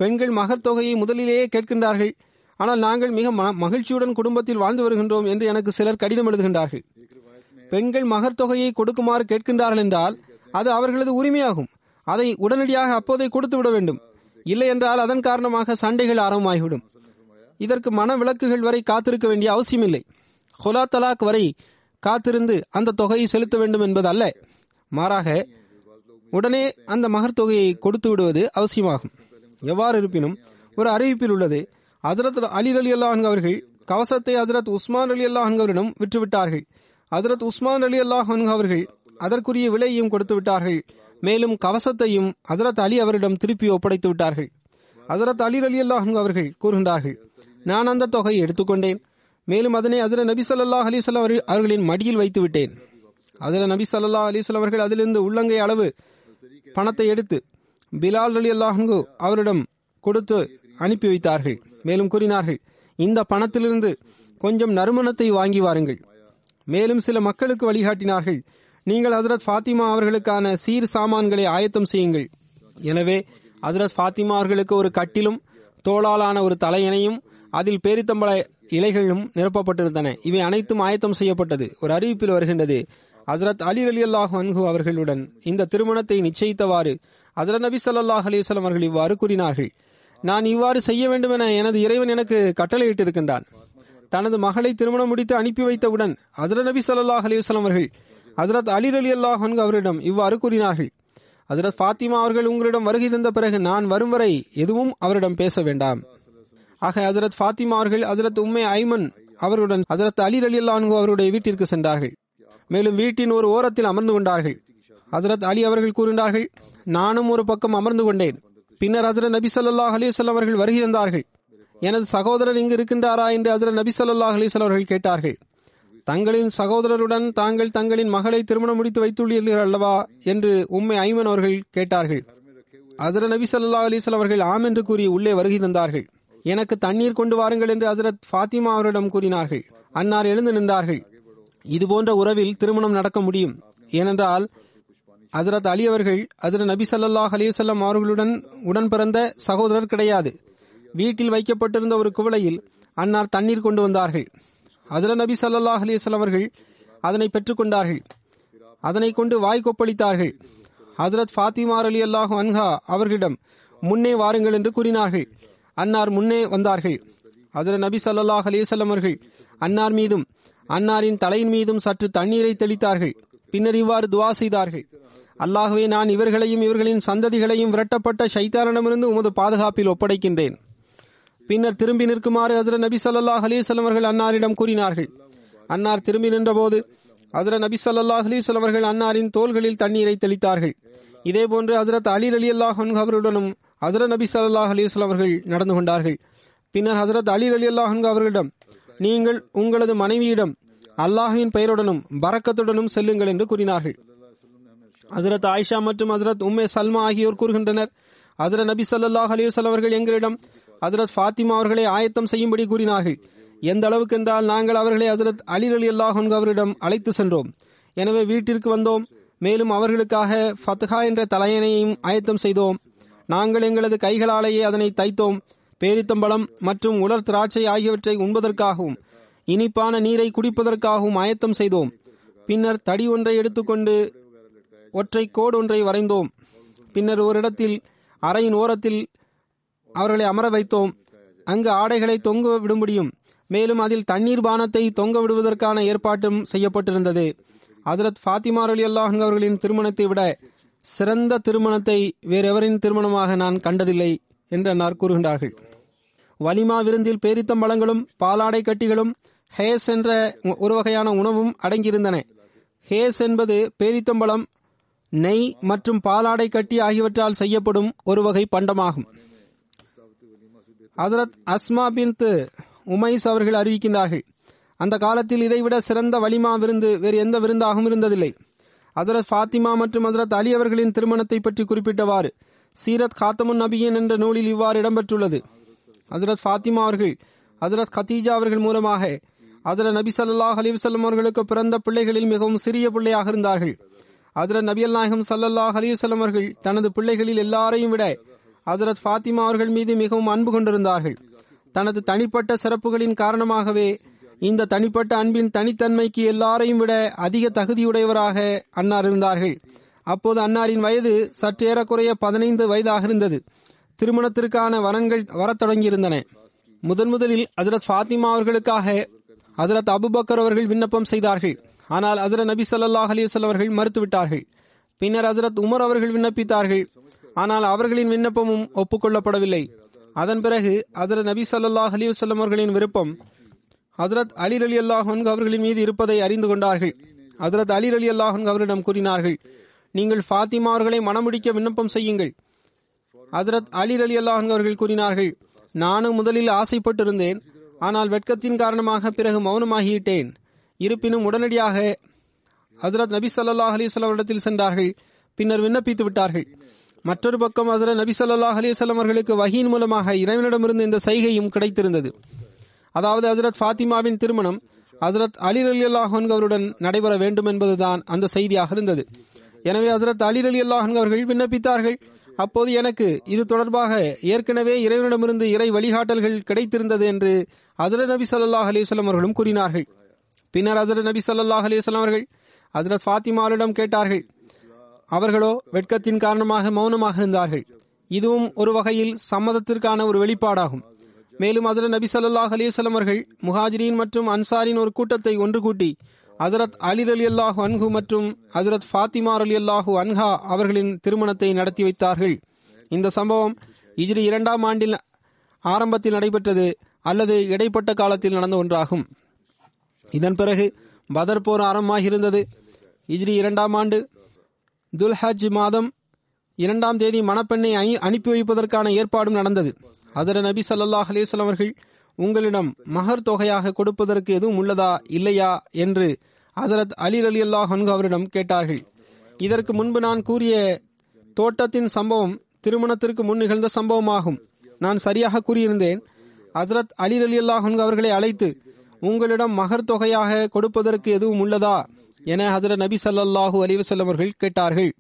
பெண்கள் மகர் தொகையை முதலிலேயே கேட்கின்றார்கள். ஆனால் நாங்கள் மிக மகிழ்ச்சியுடன் குடும்பத்தில் வாழ்ந்து வருகின்றோம் என்று எனக்கு சிலர் கடிதம் எழுதுகின்றார்கள். பெண்கள் மகர் தொகையை கொடுக்குமாறு கேட்கின்றார்கள் என்றால் அது அவர்களது உரிமையாகும். அதை உடனடியாக அப்போதை கொடுத்து விட வேண்டும். இல்லை என்றால் அதன் காரணமாக சண்டைகள் ஆரம்பமாகிவிடும். இதற்கு மன விளக்குகள் வரை காத்திருக்க வேண்டிய அவசியமில்லை. ஹொலா தலாக் வரை காத்திருந்து அந்த தொகையை செலுத்த வேண்டும் என்பது அல்ல, மாறாக உடனே அந்த மகர் தொகையை கொடுத்து விடுவது அவசியமாகும். எவ்வாறு இருப்பினும் ஒரு அறிவிப்பில் உள்ளது, ஹசரத் அலி ரலியல்லாஹு அன்ஹு அவர்கள் கவசத்தை ஹசரத் உஸ்மான் ரலியல்லாஹு அன்ஹு அவரிடம் விற்றுவிட்டார்கள். ஹசரத் உஸ்மான் ரலியல்லாஹு அன்ஹு அவர்கள் அதற்குரிய விலையையும் கொடுத்து விட்டார்கள். மேலும் கவசத்தையும் ஹசரத் அலி அவரிடம் திருப்பி ஒப்படைத்து விட்டார்கள். ஹசரத் அலி ரலியல்லாஹு அன்ஹு அவர்கள் கூறுகின்றார்கள், நான் அந்த தொகையை எடுத்துக்கொண்டேன். மேலும் அதனை ஹசரத் நபி ஸல்லல்லாஹு அலைஹி வஸல்லம் அவர்களின் மடியில் வைத்து விட்டேன். ஹசரத் நபி ஸல்லல்லாஹு அலைஹி வஸல்லம் அவர்கள் அதிலிருந்து உள்ளங்கை அளவு பணத்தை எடுத்து பிலால் ரலியல்லாஹு அன்ஹு அவரிடம் கொடுத்து அனுப்பி வைத்தார்கள். மேலும் கூறினார்கள், இந்த பணத்திலிருந்து கொஞ்சம் நறுமணத்தை வாங்கி வாருங்கள். மேலும் சில மக்களுக்கு வழிகாட்டினார்கள், நீங்கள் ஹசரத் ஃபாத்திமா அவர்களுக்கான சீர் சாமான்களை ஆயத்தம் செய்யுங்கள். எனவே ஹசரத் ஃபாத்திமா அவர்களுக்கு ஒரு கட்டிலும் தோளாலான ஒரு தலையணையும் அதில் பேரித்தம்பள இலைகளும் நிரப்பப்பட்டிருந்தன. இவை அனைத்தும் ஆயத்தம் செய்யப்பட்டது. ஒரு அறிவிப்பில் வருகின்றது, ஹசரத் அலி ரலியல்லாஹு அன்ஹு அவர்களுடன் இந்த திருமணத்தை நிச்சயித்தவாறு ஹசரத் நபி ஸல்லல்லாஹு அலைஹி வஸல்லம் அவர்கள் இவ்வாறு கூறினார்கள், நான் இவ்வாறு செய்ய வேண்டும் என எனது இறைவன் எனக்கு கட்டளையிட்டிருக்கின்றான். தனது மகளை திருமணம் முடித்து அனுப்பி வைத்தவுடன் ஹசரத் நபி ஸல்லல்லாஹு அலைஹி வஸல்லம் அவர்கள் ஹசரத் அலி ரலியல்லாஹு அன்ஹு அவரிடம் இவ்வாறு கூறினார்கள், ஹசரத் ஃபாத்திமா அவர்கள் உங்களிடம் வருகை தந்த பிறகு நான் வரும் வரை எதுவும் அவரிடம் பேச வேண்டாம். ஆக ஹசரத் ஃபாத்திமா அவர்கள் ஹசரத் உம்மே ஐமன் அவருடன் ஹசரத் அலி ரலியல்லாஹு அன்ஹு அவருடைய வீட்டிற்கு சென்றார்கள். மேலும் வீட்டின் ஒரு ஓரத்தில் அமர்ந்து கொண்டார்கள். ஹசரத் அலி அவர்கள் கூறினார்கள், நானும் ஒரு பக்கம் அமர்ந்து கொண்டேன். பின்னர் ஹசரத் நபி ஸல்லல்லாஹு அலைஹி வஸல்லம் அவர்கள் வருகை தந்தார்கள். எனது சகோதரர் இங்கு இருக்கின்றாரா என்று ஹசரத் நபி ஸல்லல்லாஹு அலைஹி வஸல்லம் அவர்கள் கேட்டார்கள். தங்களின் சகோதரருடன் தாங்கள் தங்களின் மகளை திருமணம் முடித்து வைத்துள்ளீர்கள் அல்லவா என்று உம்மே ஐமன் அவர்கள் கேட்டார்கள். ஹசரத் நபி ஸல்லல்லாஹு அலைஹி வஸல்லம் அவர்கள் ஆம் என்று கூறி உள்ளே வருகை தந்தார்கள். எனக்கு தண்ணீர் கொண்டு வாருங்கள் என்று ஹசரத் ஃபாத்திமா அவரிடம் கூறினார்கள். அன்னார் எழுந்து நின்றார்கள். இதுபோன்ற உறவில் திருமணம் நடக்க முடியும். ஏனென்றால் ஹசரத் அலி அவர்கள் ஹசரத் நபி ஸல்லல்லாஹு அலைஹி வஸல்லம் அவர்களுடன் உடன் பிறந்த சகோதரர் கிடையாது. வீட்டில் வைக்கப்பட்டிருந்த ஒரு குவளையில் அன்னார் தண்ணீர் கொண்டு வந்தார்கள். ஹசரத் நபி ஸல்லல்லாஹு அலைஹி வஸல்லம் அவர்கள் அதனை பெற்றுக்கொண்டார்கள். அதனை கொண்டு வாய் கொப்பளித்தார்கள். ஹசரத் ஃபாத்திமா ரலியல்லாஹு அன்ஹா அவர்களிடம் முன்னே வாருங்கள் என்று கூறினார்கள். அன்னார் முன்னே வந்தார்கள். ஹசரத் நபி ஸல்லல்லாஹு அலைஹி வஸல்லம் அவர்கள் அன்னார் மீதும் அன்னாரின் தலையின் மீதும் சற்று தண்ணீரை தெளித்தார்கள். பின்னர் இவ்வாறு துவா செய்தார்கள், அல்லாஹ்வே, நான் இவர்களையும் இவர்களின் சந்ததிகளையும் விரட்டப்பட்ட ஷைத்தானிடமிருந்து உமது பாதுகாப்பில் ஒப்படைக்கின்றேன். பின்னர் திரும்பி நிற்குமாறு ஹசரத் நபி ஸல்லல்லாஹு அலைஹி வஸல்லம் அவர்கள் அன்னாரிடம் கூறினார்கள். அன்னார் திரும்பி நின்றபோது ஹசரத் நபி ஸல்லல்லாஹு அலைஹி வஸல்லம் அவர்கள் அன்னாரின் தோள்களில் தண்ணீரை தெளித்தார்கள். இதேபோன்று ஹசரத் அலி ரலியல்லாஹு அன்ஹு அவர்களுடனும் ஹசரத் நபி ஸல்லல்லாஹு அலைஹி வஸல்லம் அவர்கள் நடந்து கொண்டார்கள். பின்னர் ஹசரத் அலி ரலியல்லாஹு அன்ஹு அவர்களிடம், நீங்கள் உங்களது மனைவியிடம் அல்லாஹ்வின் பெயருடனும் பரக்கத்துடனும் செல்லுங்கள் என்று கூறினார்கள். ஹசரத் ஆயிஷா மற்றும் ஹசரத் உம்மே சல்மா ஆகியோர் கூறுகின்றனர், ஹசரத் நபி ஸல்லல்லாஹு அலைஹி வஸல்லம் அவர்கள் எங்களிடம் ஹசரத் ஃபாத்திமா அவர்களை ஆயத்தம் செய்யும்படி கூறினார்கள். எந்த அளவுக்கு என்றால், நாங்கள் அவர்களை ஹசரத் அலி ரலியல்லாஹு அன்ஹு அவரிடம் அழைத்து சென்றோம். எனவே வீட்டிற்கு வந்தோம். மேலும் அவர்களுக்காக ஃபத்ஹா என்ற தலையணையையும் ஆயத்தம் செய்தோம். நாங்கள் எங்களது கைகளாலேயே அதனை தைத்தோம். பேரித்தம்பழம் மற்றும் உலர் திராட்சை ஆகியவற்றை உண்பதற்காகவும் இனிப்பான நீரை குடிப்பதற்காகவும் ஆயத்தம் செய்தோம். பின்னர் தடி ஒன்றை எடுத்துக்கொண்டு ஒற்றை கோடு ஒன்றை வரைந்தோம். பின்னர் ஒரு இடத்தில் அறையின் ஓரத்தில் அவர்களை அமர வைத்தோம். அங்கு ஆடைகளை தொங்க விடும்படியும் மேலும் அதில் தண்ணீர் பானத்தை தொங்க விடுவதற்கான ஏற்பாட்டும் செய்யப்பட்டிருந்தது. ஹசரத் ஃபாத்திமா ரலியல்லாஹு அன்ஹா அவர்களின் திருமணத்தை விட சிறந்த திருமணத்தை வேறெவரின் திருமணமாக நான் கண்டதில்லை என்று அன்னார் கூறுகின்றார்கள். வலிமா விருந்தில் பேரித்தம்பழங்களும் பாலாடை கட்டிகளும் ஹேஸ் என்ற ஒரு வகையான உணவும் அடங்கியிருந்தன. ஹேஸ் என்பது பேரித்தம்பழம், நெய் மற்றும் பாலாடை கட்டி ஆகியவற்றால் செய்யப்படும் ஒரு வகை பண்டமாகும். ஹசரத் அஸ்மா பின்த் உமைஸ் அவர்கள் அறிவிக்கின்றார்கள், அந்த காலத்தில் இதைவிட சிறந்த வலிமா விருந்து வேறு எந்த விருந்தாகவும் இருந்ததில்லை. ஹசரத் ஃபாத்திமா மற்றும் ஹசரத் அலி அவர்களின் திருமணத்தை பற்றி குறிப்பிட்டவாறு சீரத் காத்தமுன் நபியின் என்ற நூலில் இவ்வாறு இடம்பெற்றுள்ளது. ஹசரத் ஃபாத்திமா அவர்கள் ஹசரத் கதீஜா அவர்கள் மூலமாக ஹசரத் நபி ஸல்லல்லாஹு அலைஹி வஸல்லம் அவர்களுக்கு பிறந்த பிள்ளைகளில் மிகவும் சிறிய பிள்ளையாக இருந்தார்கள். ஹசரத் நபியல் நாயகம் ஸல்லல்லாஹு அலைஹி வஸல்லம் அவர்கள் தனது பிள்ளைகளில் எல்லாரையும் விட ஹசரத் ஃபாத்திமா அவர்கள் மீது மிகவும் அன்பு கொண்டிருந்தார்கள். தனது தனிப்பட்ட சிறப்புகளின் காரணமாகவே இந்த தனிப்பட்ட அன்பின் தனித்தன்மைக்கு எல்லாரையும் விட அதிக தகுதியுடையவராக அன்னார் இருந்தார்கள். அப்போது அன்னாரின் வயது சற்று ஏறக்குறைய பதினைந்து வயதாக இருந்தது. திருமணத்திற்கான வரன்கள் வரத் தொடங்கியிருந்தன. முதன் முதலில் ஹசரத் ஃபாத்திமா அவர்களுக்காக ஹசரத் அபுபக்கர் அவர்கள் விண்ணப்பம் செய்தார்கள். ஆனால் ஹசரத் நபி ஸல்லல்லாஹு அலைஹி வஸல்லம் அவர்கள் மறுத்துவிட்டார்கள். பின்னர் ஹசரத் உமர் அவர்கள் விண்ணப்பித்தார்கள். ஆனால் அவர்களின் விண்ணப்பமும் ஒப்புக்கொள்ளப்படவில்லை. அதன் பிறகு ஹசரத் நபி ஸல்லல்லாஹு அலைஹி வஸல்லம் அவர்களின் விருப்பம் ஹசரத் அலி ரலியல்லாஹு அன்ஹு அவர்களின் மீது இருப்பதை அறிந்து கொண்டார்கள். ஹசரத் அலி ரலியல்லாஹு அன்ஹு அவரிடம் கூறினார்கள், நீங்கள் ஃபாத்திமா அவர்களை மணமுடிக்க விண்ணப்பம் செய்யுங்கள். ஹசரத் அலி ரலியல்லாஹு அன்ஹு அவர்கள் கூறினார்கள், நானும் முதலில் ஆசைப்பட்டிருந்தேன். ஆனால் வெட்கத்தின் காரணமாக பிறகு மௌனமாகிவிட்டேன். இருப்பினும் உடனடியாக ஹசரத் நபி ஸல்லல்லாஹு அலைஹி வஸல்லம் இடத்தில் சென்றார்கள். பின்னர் விண்ணப்பித்து விட்டார்கள். மற்றொரு பக்கம் ஹசரத் நபி ஸல்லல்லாஹு அலைஹி வஸல்லம் அவர்களுக்கு வஹீயின் மூலமாக இறைவனிடமிருந்து இந்த சைகையும் கிடைத்திருந்தது. அதாவது ஹசரத் ஃபாத்திமாவின் திருமணம் ஹசரத் அலி ரலியல்லாஹு அன்ஹு அவருடன் நடைபெற வேண்டும் என்பதுதான் அந்த செய்தியாக இருந்தது. எனவே ஹசரத் அலி ரலியல்லாஹு அன்ஹு அவர்கள் விண்ணப்பித்தார்கள். அப்போது எனக்கு இது தொடர்பாக ஏற்கனவே இறைவனிடமிருந்து இறை வழிகாட்டல்கள் கிடைத்திருந்தது என்று ஹஜ்ரத் நபி ஸல்லல்லாஹு அலைஹி வஸல்லம் அவர்களும் கூறினார்கள். பின்னர் ஹஜ்ரத் நபி ஸல்லல்லாஹு அலைஹி வஸல்லம் அவர்கள் ஹஜ்ரத் ஃபாத்திமாவிடம் கேட்டார்கள். அவர்களோ வெட்கத்தின் காரணமாக மௌனமாக இருந்தார்கள். இதுவும் ஒரு வகையில் சம்மதத்திற்கான ஒரு வெளிப்பாடாகும். மேலும் ஹஜ்ரத் நபி ஸல்லல்லாஹு அலைஹி வஸல்லம் அவர்கள் முஹாஜிரின் மற்றும் அன்சாரின் ஒரு கூட்டத்தை ஒன்று கூட்டி ஹஜ்ரத் அலி ரலியல்லாஹு அன்ஹு மற்றும் ஹஜ்ரத் ஃபாத்திமா ரலியல்லாஹு அன்ஹா அவர்களின் திருமணத்தை நடத்தி வைத்தார்கள். இந்த சம்பவம் ஹிஜ்ரி இரண்டாம் ஆண்டில் ஆரம்பத்தில் நடைபெற்றது அல்லது இடைப்பட்ட காலத்தில் நடந்த ஒன்றாகும். இதன் பிறகு பதர் போர் ஆரம்பமாகியிருந்தது. ஹிஜ்ரி இரண்டாம் ஆண்டு துல்ஹஜ் மாதம் இரண்டாம் தேதி மணப்பெண்ணை அனுப்பி வைப்பதற்கான ஏற்பாடும் நடந்தது. ஹஜ்ரத் நபி ஸல்லல்லாஹு அலைஹி வஸல்லம் அவர்கள், உங்களிடம் மகர் தொகையாக கொடுப்பதற்கு எதுவும் உள்ளதா இல்லையா என்று ஹஜ்ரத் அலி ரலியல்லாஹு அன்ஹு அவரிடம் கேட்டார்கள். இதற்கு முன்பு நான் கூறிய தோட்டத்தின் சம்பவம் திருமணத்திற்கு முன் நிகழ்ந்த சம்பவமாகும். நான் சரியாக கூறியிருந்தேன். ஹஜ்ரத் அலி ரலியல்லாஹு அன்ஹு அவர்களை அழைத்து, உங்களிடம் மகர் தொகையாக கொடுப்பதற்கு எதுவும் உள்ளதா என ஹஜ்ரத் நபி ஸல்லல்லாஹு அலைஹி வஸல்லம் அவர்கள் கேட்டார்கள்.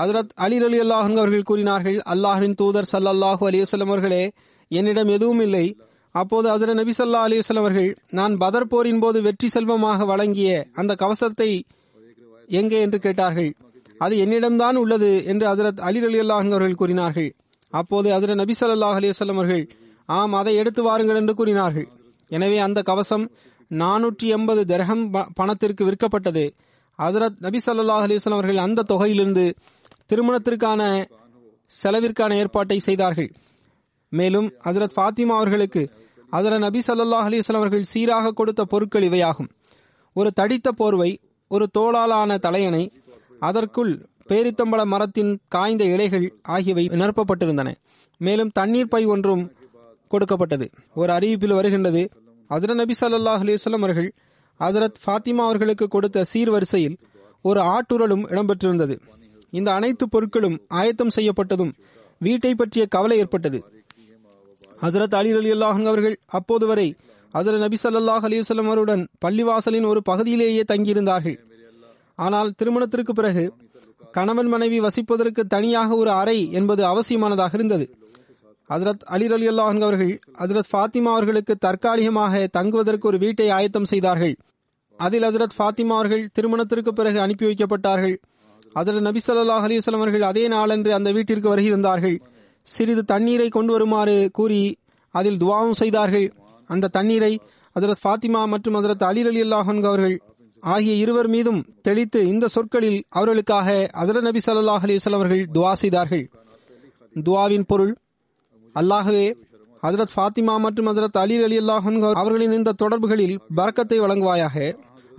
ஹஜ்ரத் அலி ரலியல்லாஹு அன்ஹு அவர்கள் கூறினார்கள், அல்லாஹ்வின் தூதர் ஸல்லல்லாஹு அலைஹி வஸல்லம் அவர்களே, என்னிடம் எதுவும் இல்லை. அப்போது ஹஜ்ரத் நபி ஸல்லல்லாஹு அலைஹி வஸல்லம் அவர்கள், நான் பதர் போரின் போது வெற்றி செல்வமாக வழங்கிய அந்த கவசத்தை எங்கே என்று கேட்டார்கள். அது என்னிடம்தான் உள்ளது என்று ஹஜ்ரத் அலி ரலியல்லாஹு அன்ஹு அவர்கள் கூறினார்கள். அப்போது ஹஜ்ரத் நபி ஸல்லல்லாஹு அலைஹி வஸல்லம் அவர்கள், ஆம், அதை எடுத்து வாருங்கள் என்று கூறினார்கள். எனவே அந்த கவசம் நானூற்றி எண்பது திரகம் பணத்திற்கு விற்கப்பட்டது. ஹஜ்ரத் நபி ஸல்லல்லாஹு அலைஹி வஸல்லம் அவர்கள் அந்த தொகையிலிருந்து திருமணத்திற்கான செலவிற்கான ஏற்பாட்டை செய்தார்கள். மேலும் ஹஜ்ரத் ஃபாத்திமா அவர்களுக்கு ஹஜ்ரத் நபி ஸல்லல்லாஹு அலைஹி வஸல்லம் அவர்கள் சீராக கொடுத்த பொருட்கள் இவையாகும்: ஒரு தடித்த போர்வை, ஒரு தோளாலான தலையணை, அதற்குள் பேரித்தம்பள மரத்தின் காய்ந்த இலைகள் ஆகியவை நிரப்பப்பட்டிருந்தன. மேலும் தண்ணீர் பை ஒன்றும் கொடுக்கப்பட்டது. ஒரு அறிவிப்பில் வருகின்றது, ஹஜ்ரத் நபி ஸல்லல்லாஹு அலைஹி வஸல்லம் அவர்கள் ஹஜ்ரத் ஃபாத்திமா அவர்களுக்கு கொடுத்த சீர்வரிசையில் ஒரு ஆட்டுரலும் இடம்பெற்றிருந்தது. இந்த அனைத்து பொருட்களும் ஆயத்தம் செய்யப்பட்டதும் வீட்டை பற்றிய கவலை ஏற்பட்டது. ஹஜ்ரத் அலி ரலியல்லாஹு அன்ஹு அவர்கள் அப்போது வரை ஹஜ்ரத் நபி ஸல்லல்லாஹு அலைஹி வஸல்லம் அவருடன் பள்ளிவாசலின் ஒரு பகுதியிலேயே தங்கியிருந்தார்கள். ஆனால் திருமணத்திற்கு பிறகு கணவன் மனைவி வசிப்பதற்கு தனியாக ஒரு அறை என்பது அவசியமானதாக இருந்தது. ஹஜ்ரத் அலி ரலியல்லாஹு அன்ஹு அவர்கள் ஹஜ்ரத் ஃபாத்திமா அவர்களுக்கு தற்காலிகமாக தங்குவதற்கு ஒரு வீட்டை ஆயத்தம் செய்தார்கள். அதில் ஹஜ்ரத் ஃபாத்திமா அவர்கள் திருமணத்திற்கு பிறகு அனுப்பி வைக்கப்பட்டார்கள். ஹஜ்ரத் நபி ஸல்லல்லாஹு அலைஹி வஸல்லம் அவர்கள் அதே நாளன்று அந்த வீட்டிற்கு வருகிறார்கள். சிறிது தண்ணீரை கொண்டு வருமாறு கூறி அதில் துவாவும் செய்தார்கள். அந்த தண்ணீரை ஹஜ்ரத் ஃபாத்திமா மற்றும் ஹஜ்ரத் அலி ரலியல்லாஹு அன்ஹு அவர்கள் ஆகிய இருவர் மீதும் தெளித்து இந்த சொற்களில் அவர்களுக்காக ஹஜ்ரத் நபி ஸல்லல்லாஹு அலைஹி வஸல்லம் அவர்கள் துவா செய்தார்கள். துவாவின் பொருள்: அல்லாஹ்வே, ஹஜ்ரத் ஃபாத்திமா மற்றும் ஹஜ்ரத் அலி ரலியல்லாஹு அன்ஹு அவர்களின் இந்த தொடர்புகளில் பரக்கத்தை வழங்குவாயாக,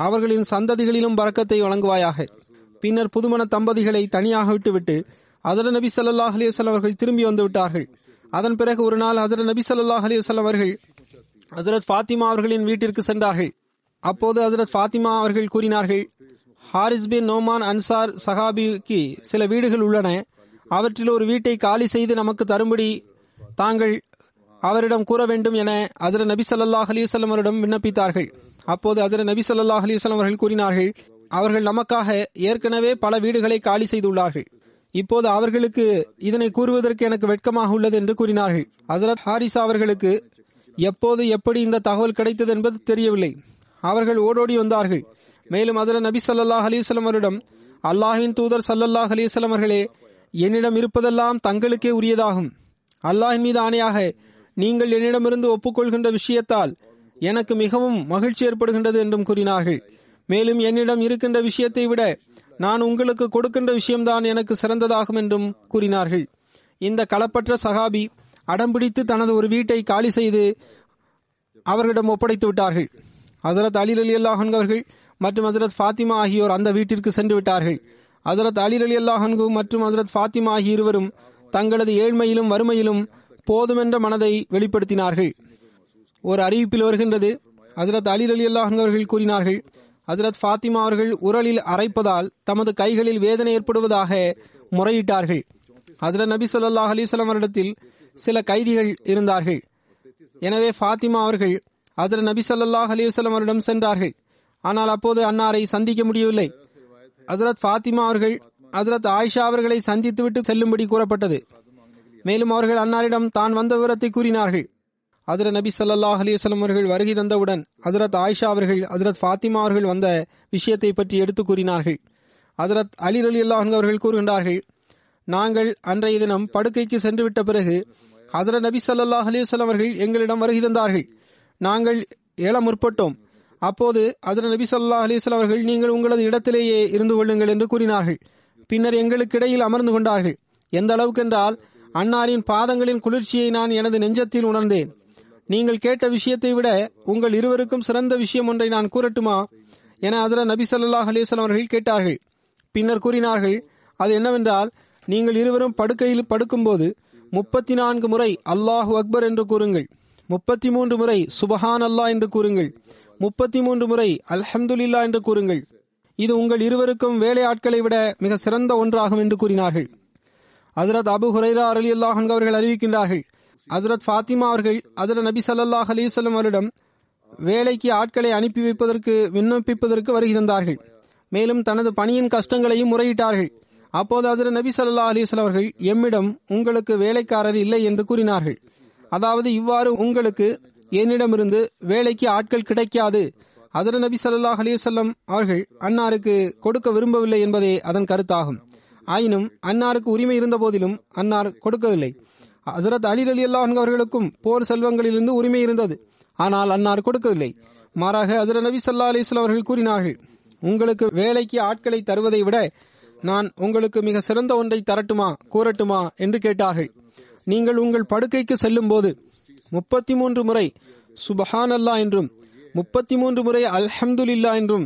அவர்களின் சந்ததிகளிலும் பரக்கத்தை வழங்குவாயாக. பின்னர் புதுமண தம்பதிகளை தனியாக விட்டுவிட்டு ஹஜ்ரத் நபி ஸல்லல்லாஹு அலைஹி வஸல்லம் அவர்கள் திரும்பி வந்து விட்டார்கள். அதன் பிறகு ஒரு நாள் ஹஜ்ரத் நபி ஸல்லல்லாஹு அலைஹி வஸல்லம் அவர்கள் ஹஜ்ரத் ஃபாத்திமா அவர்களின் வீட்டிற்கு சென்றார்கள். அப்போது ஹஜ்ரத் ஃபாத்திமா அவர்கள் கூறினார்கள், ஹாரிஸ் பின் நோமான் அன்சார் சஹாபிக்கு சில வீடுகள் உள்ளன. அவற்றில் ஒரு வீட்டை காலி செய்து நமக்கு தரும்படி தாங்கள் அவரிடம் கூற வேண்டும் என ஹஜ்ரத் நபி ஸல்லல்லாஹு அலைஹி வஸல்லம் அவரிடம் விண்ணப்பித்தார்கள். அப்போது ஹஜ்ரத் நபி ஸல்லல்லாஹு அலைஹி வஸல்லம் அவர்கள் கூறினார்கள், அவர்கள் நமக்காக ஏற்கனவே பல வீடுகளை காலி செய்துள்ளார்கள். இப்போது அவர்களுக்கு இதனை கூறுவதற்கு எனக்கு வெட்கமாக உள்ளது என்று கூறினார்கள். ஹஜ்ரத் ஹாரிசா அவர்களுக்கு எப்போது எப்படி இந்த தகவல் கிடைத்தது என்பது தெரியவில்லை. அவர்கள் ஓடோடி வந்தார்கள். மேலும் ஹஜ்ரத் நபி ஸல்லல்லாஹு அலைஹி வஸல்லம் அவரிடம், அல்லாஹின் தூதர் ஸல்லல்லாஹு அலைஹி வஸல்லம் அவர்களே, என்னிடம் இருப்பதெல்லாம் தங்களுக்கே உரியதாகும். அல்லாஹின் மீது ஆணையாக, நீங்கள் என்னிடமிருந்து ஒப்புக்கொள்கின்ற விஷயத்தால் எனக்கு மிகவும் மகிழ்ச்சி ஏற்படுகின்றது என்றும் கூறினார்கள். மேலும் என்னிடம் இருக்கின்ற விஷயத்தை விட நான் உங்களுக்கு கொடுக்கின்ற விஷயம்தான் எனக்கு சிறந்ததாகும் என்றும் கூறினார்கள். இந்த களப்பற்ற சஹாபி அடம்பிடித்து தனது ஒரு வீட்டை காலி செய்து அவர்களிடம் ஒப்படைத்து விட்டார்கள். ஹஜ்ரத் அலி ரலியல்லாஹு அன்ஹு அவர்கள் மற்றும் ஹஜ்ரத் ஃபாத்திமா ஆகியோர் அந்த வீட்டிற்கு சென்று விட்டார்கள். ஹஜ்ரத் அலி ரலியல்லாஹு அன்ஹு மற்றும் ஹஜ்ரத் ஃபாத்திமா ஆகிய இருவரும் தங்களது ஏழ்மையிலும் வறுமையிலும் போதுமென்ற மனதை வெளிப்படுத்தினார்கள். ஒரு அறிவிப்பில் வருகின்றது, ஹஜ்ரத் அலி ரலியல்லாஹு அன்ஹு அவர்கள் கூறினார்கள், ஹஜ்ரத் ஃபாத்திமா அவர்கள் உரலில் அரைப்பதால் தமது கைகளில் வேதனை ஏற்படுவதாக முறையிட்டார்கள். ஹஜ்ரத் நபி ஸல்லல்லாஹு அலைஹி வஸல்லம் அவரிடத்தில் சில கைதிகள் இருந்தார்கள். எனவே ஃபாத்திமா அவர்கள் ஹஜ்ரத் நபி ஸல்லல்லாஹு அலைஹி வஸல்லம் அவரிடம் சென்றார்கள். ஆனால் அப்போது அன்னாரை சந்திக்க முடியவில்லை. ஹஜ்ரத் ஃபாத்திமா அவர்கள் ஹசரத் ஆயிஷா அவர்களை சந்தித்துவிட்டு செல்லும்படி கூறப்பட்டது. மேலும் அவர்கள் அன்னாரிடம் தான் வந்த விவரத்தை கூறினார்கள். ஹசரத் நபி ஸல்லல்லாஹு அலைஹி வஸல்லம் அவர்கள் வருகை தந்தவுடன் ஹசரத் ஆயிஷா அவர்கள் ஹசரத் ஃபாத்திமா அவர்கள் வந்த விஷயத்தை பற்றி எடுத்து கூறினார்கள். ஹசரத் அலி ரலியல்லாஹு அன்ஹு அவர்கள் கூறுகின்றார்கள், நாங்கள் அன்றைய தினம் படுக்கைக்கு சென்றுவிட்ட பிறகு ஹசரத் நபி ஸல்லல்லாஹு அலைஹி வஸல்லம் அவர்கள் எங்களிடம் வருகை தந்தார்கள். நாங்கள் எழ முற்பட்டோம். அப்போது ஹசரத் நபி ஸல்லல்லாஹு அலைஹி வஸல்லம் அவர்கள், நீங்கள் உங்களது இடத்திலேயே இருந்து கொள்ளுங்கள் என்று கூறினார்கள். பின்னர் எங்களுக்கு இடையில் அமர்ந்து கொண்டார்கள். எந்த அளவுக்கு என்றால், அன்னாரின் பாதங்களின் குளிர்ச்சியை நான் எனது நெஞ்சத்தில் உணர்ந்தேன். நீங்கள் கேட்ட விஷயத்தை விட உங்கள் இருவருக்கும் சிறந்த விஷயம் ஒன்றை நான் கூறட்டுமா என ஹசரத் நபி ஸல்லல்லாஹு அலைஹி வஸல்லம் அவர்கள் கேட்டார்கள். பின்னர் கூறினார்கள், அது என்னவென்றால், நீங்கள் இருவரும் படுக்கையில் படுக்கும்போது முப்பத்தி நான்கு முறை அல்லாஹு அக்பர் என்று கூறுங்கள், முப்பத்தி மூன்று முறை சுபஹான் அல்லாஹ் என்று கூறுங்கள், முப்பத்தி மூன்று முறை அல்ஹம்துலில்லா என்று கூறுங்கள். இது உங்கள் இருவருக்கும் வேலையாட்களை விட மிக சிறந்த ஒன்றாகும் என்று கூறினார்கள். ஹசரத் அபு ஹுரைரா ரலியல்லாஹு அன்ஹு அவர்கள் அறிவிக்கின்றார்கள், ஹசரத் ஃபாத்திமா அவர்கள் ஹசரத் நபி ஸல்லல்லாஹு அலைஹி வஸல்லம் அவரிடம் வேலைக்கு ஆட்களை அனுப்பி வைப்பதற்கு விண்ணப்பிப்பதற்கு வருகை தந்தார்கள். மேலும் தனது பணியின் கஷ்டங்களையும் முறையிட்டார்கள். அப்போது ஹசரத் நபி ஸல்லல்லாஹு அலைஹி வஸல்லம் அவர்கள், எம்மிடம் உங்களுக்கு வேலைக்காரர் இல்லை என்று கூறினார்கள். அதாவது, இவ்வாறு உங்களுக்கு என்னிடமிருந்து வேலைக்கு ஆட்கள் கிடைக்காது, ஹசரத் நபி ஸல்லல்லாஹு அலைஹி வஸல்லம் அவர்கள் அன்னாருக்கு கொடுக்க விரும்பவில்லை என்பதே அதன் கருத்தாகும். ஆயினும் அன்னாருக்கு உரிமை இருந்த போதிலும் அன்னார் கொடுக்கவில்லை. ஹசரத் அலி ரலியல்லாஹு அன்ஹு அவர்களுக்கும் போர் செல்வங்களிலிருந்து உரிமை இருந்தது, ஆனால் அன்னார் கொடுக்கவில்லை. மாறாக ஹசரத் நபி ஸல்லல்லாஹு அலைஹி வஸல்லம் அவர்கள் கூறினார்கள், உங்களுக்கு வேலைக்கு ஆட்களை தருவதை விட நான் உங்களுக்கு மிக சிறந்த ஒன்றை தரட்டுமா கூறட்டுமா என்று கேட்டார்கள். நீங்கள் உங்கள் படுக்கைக்கு செல்லும் போது முப்பத்தி மூன்று முறை சுபஹான் அல்லாஹ் என்றும், முப்பத்தி மூன்று முறை அல்ஹம்துலில்லா என்றும்,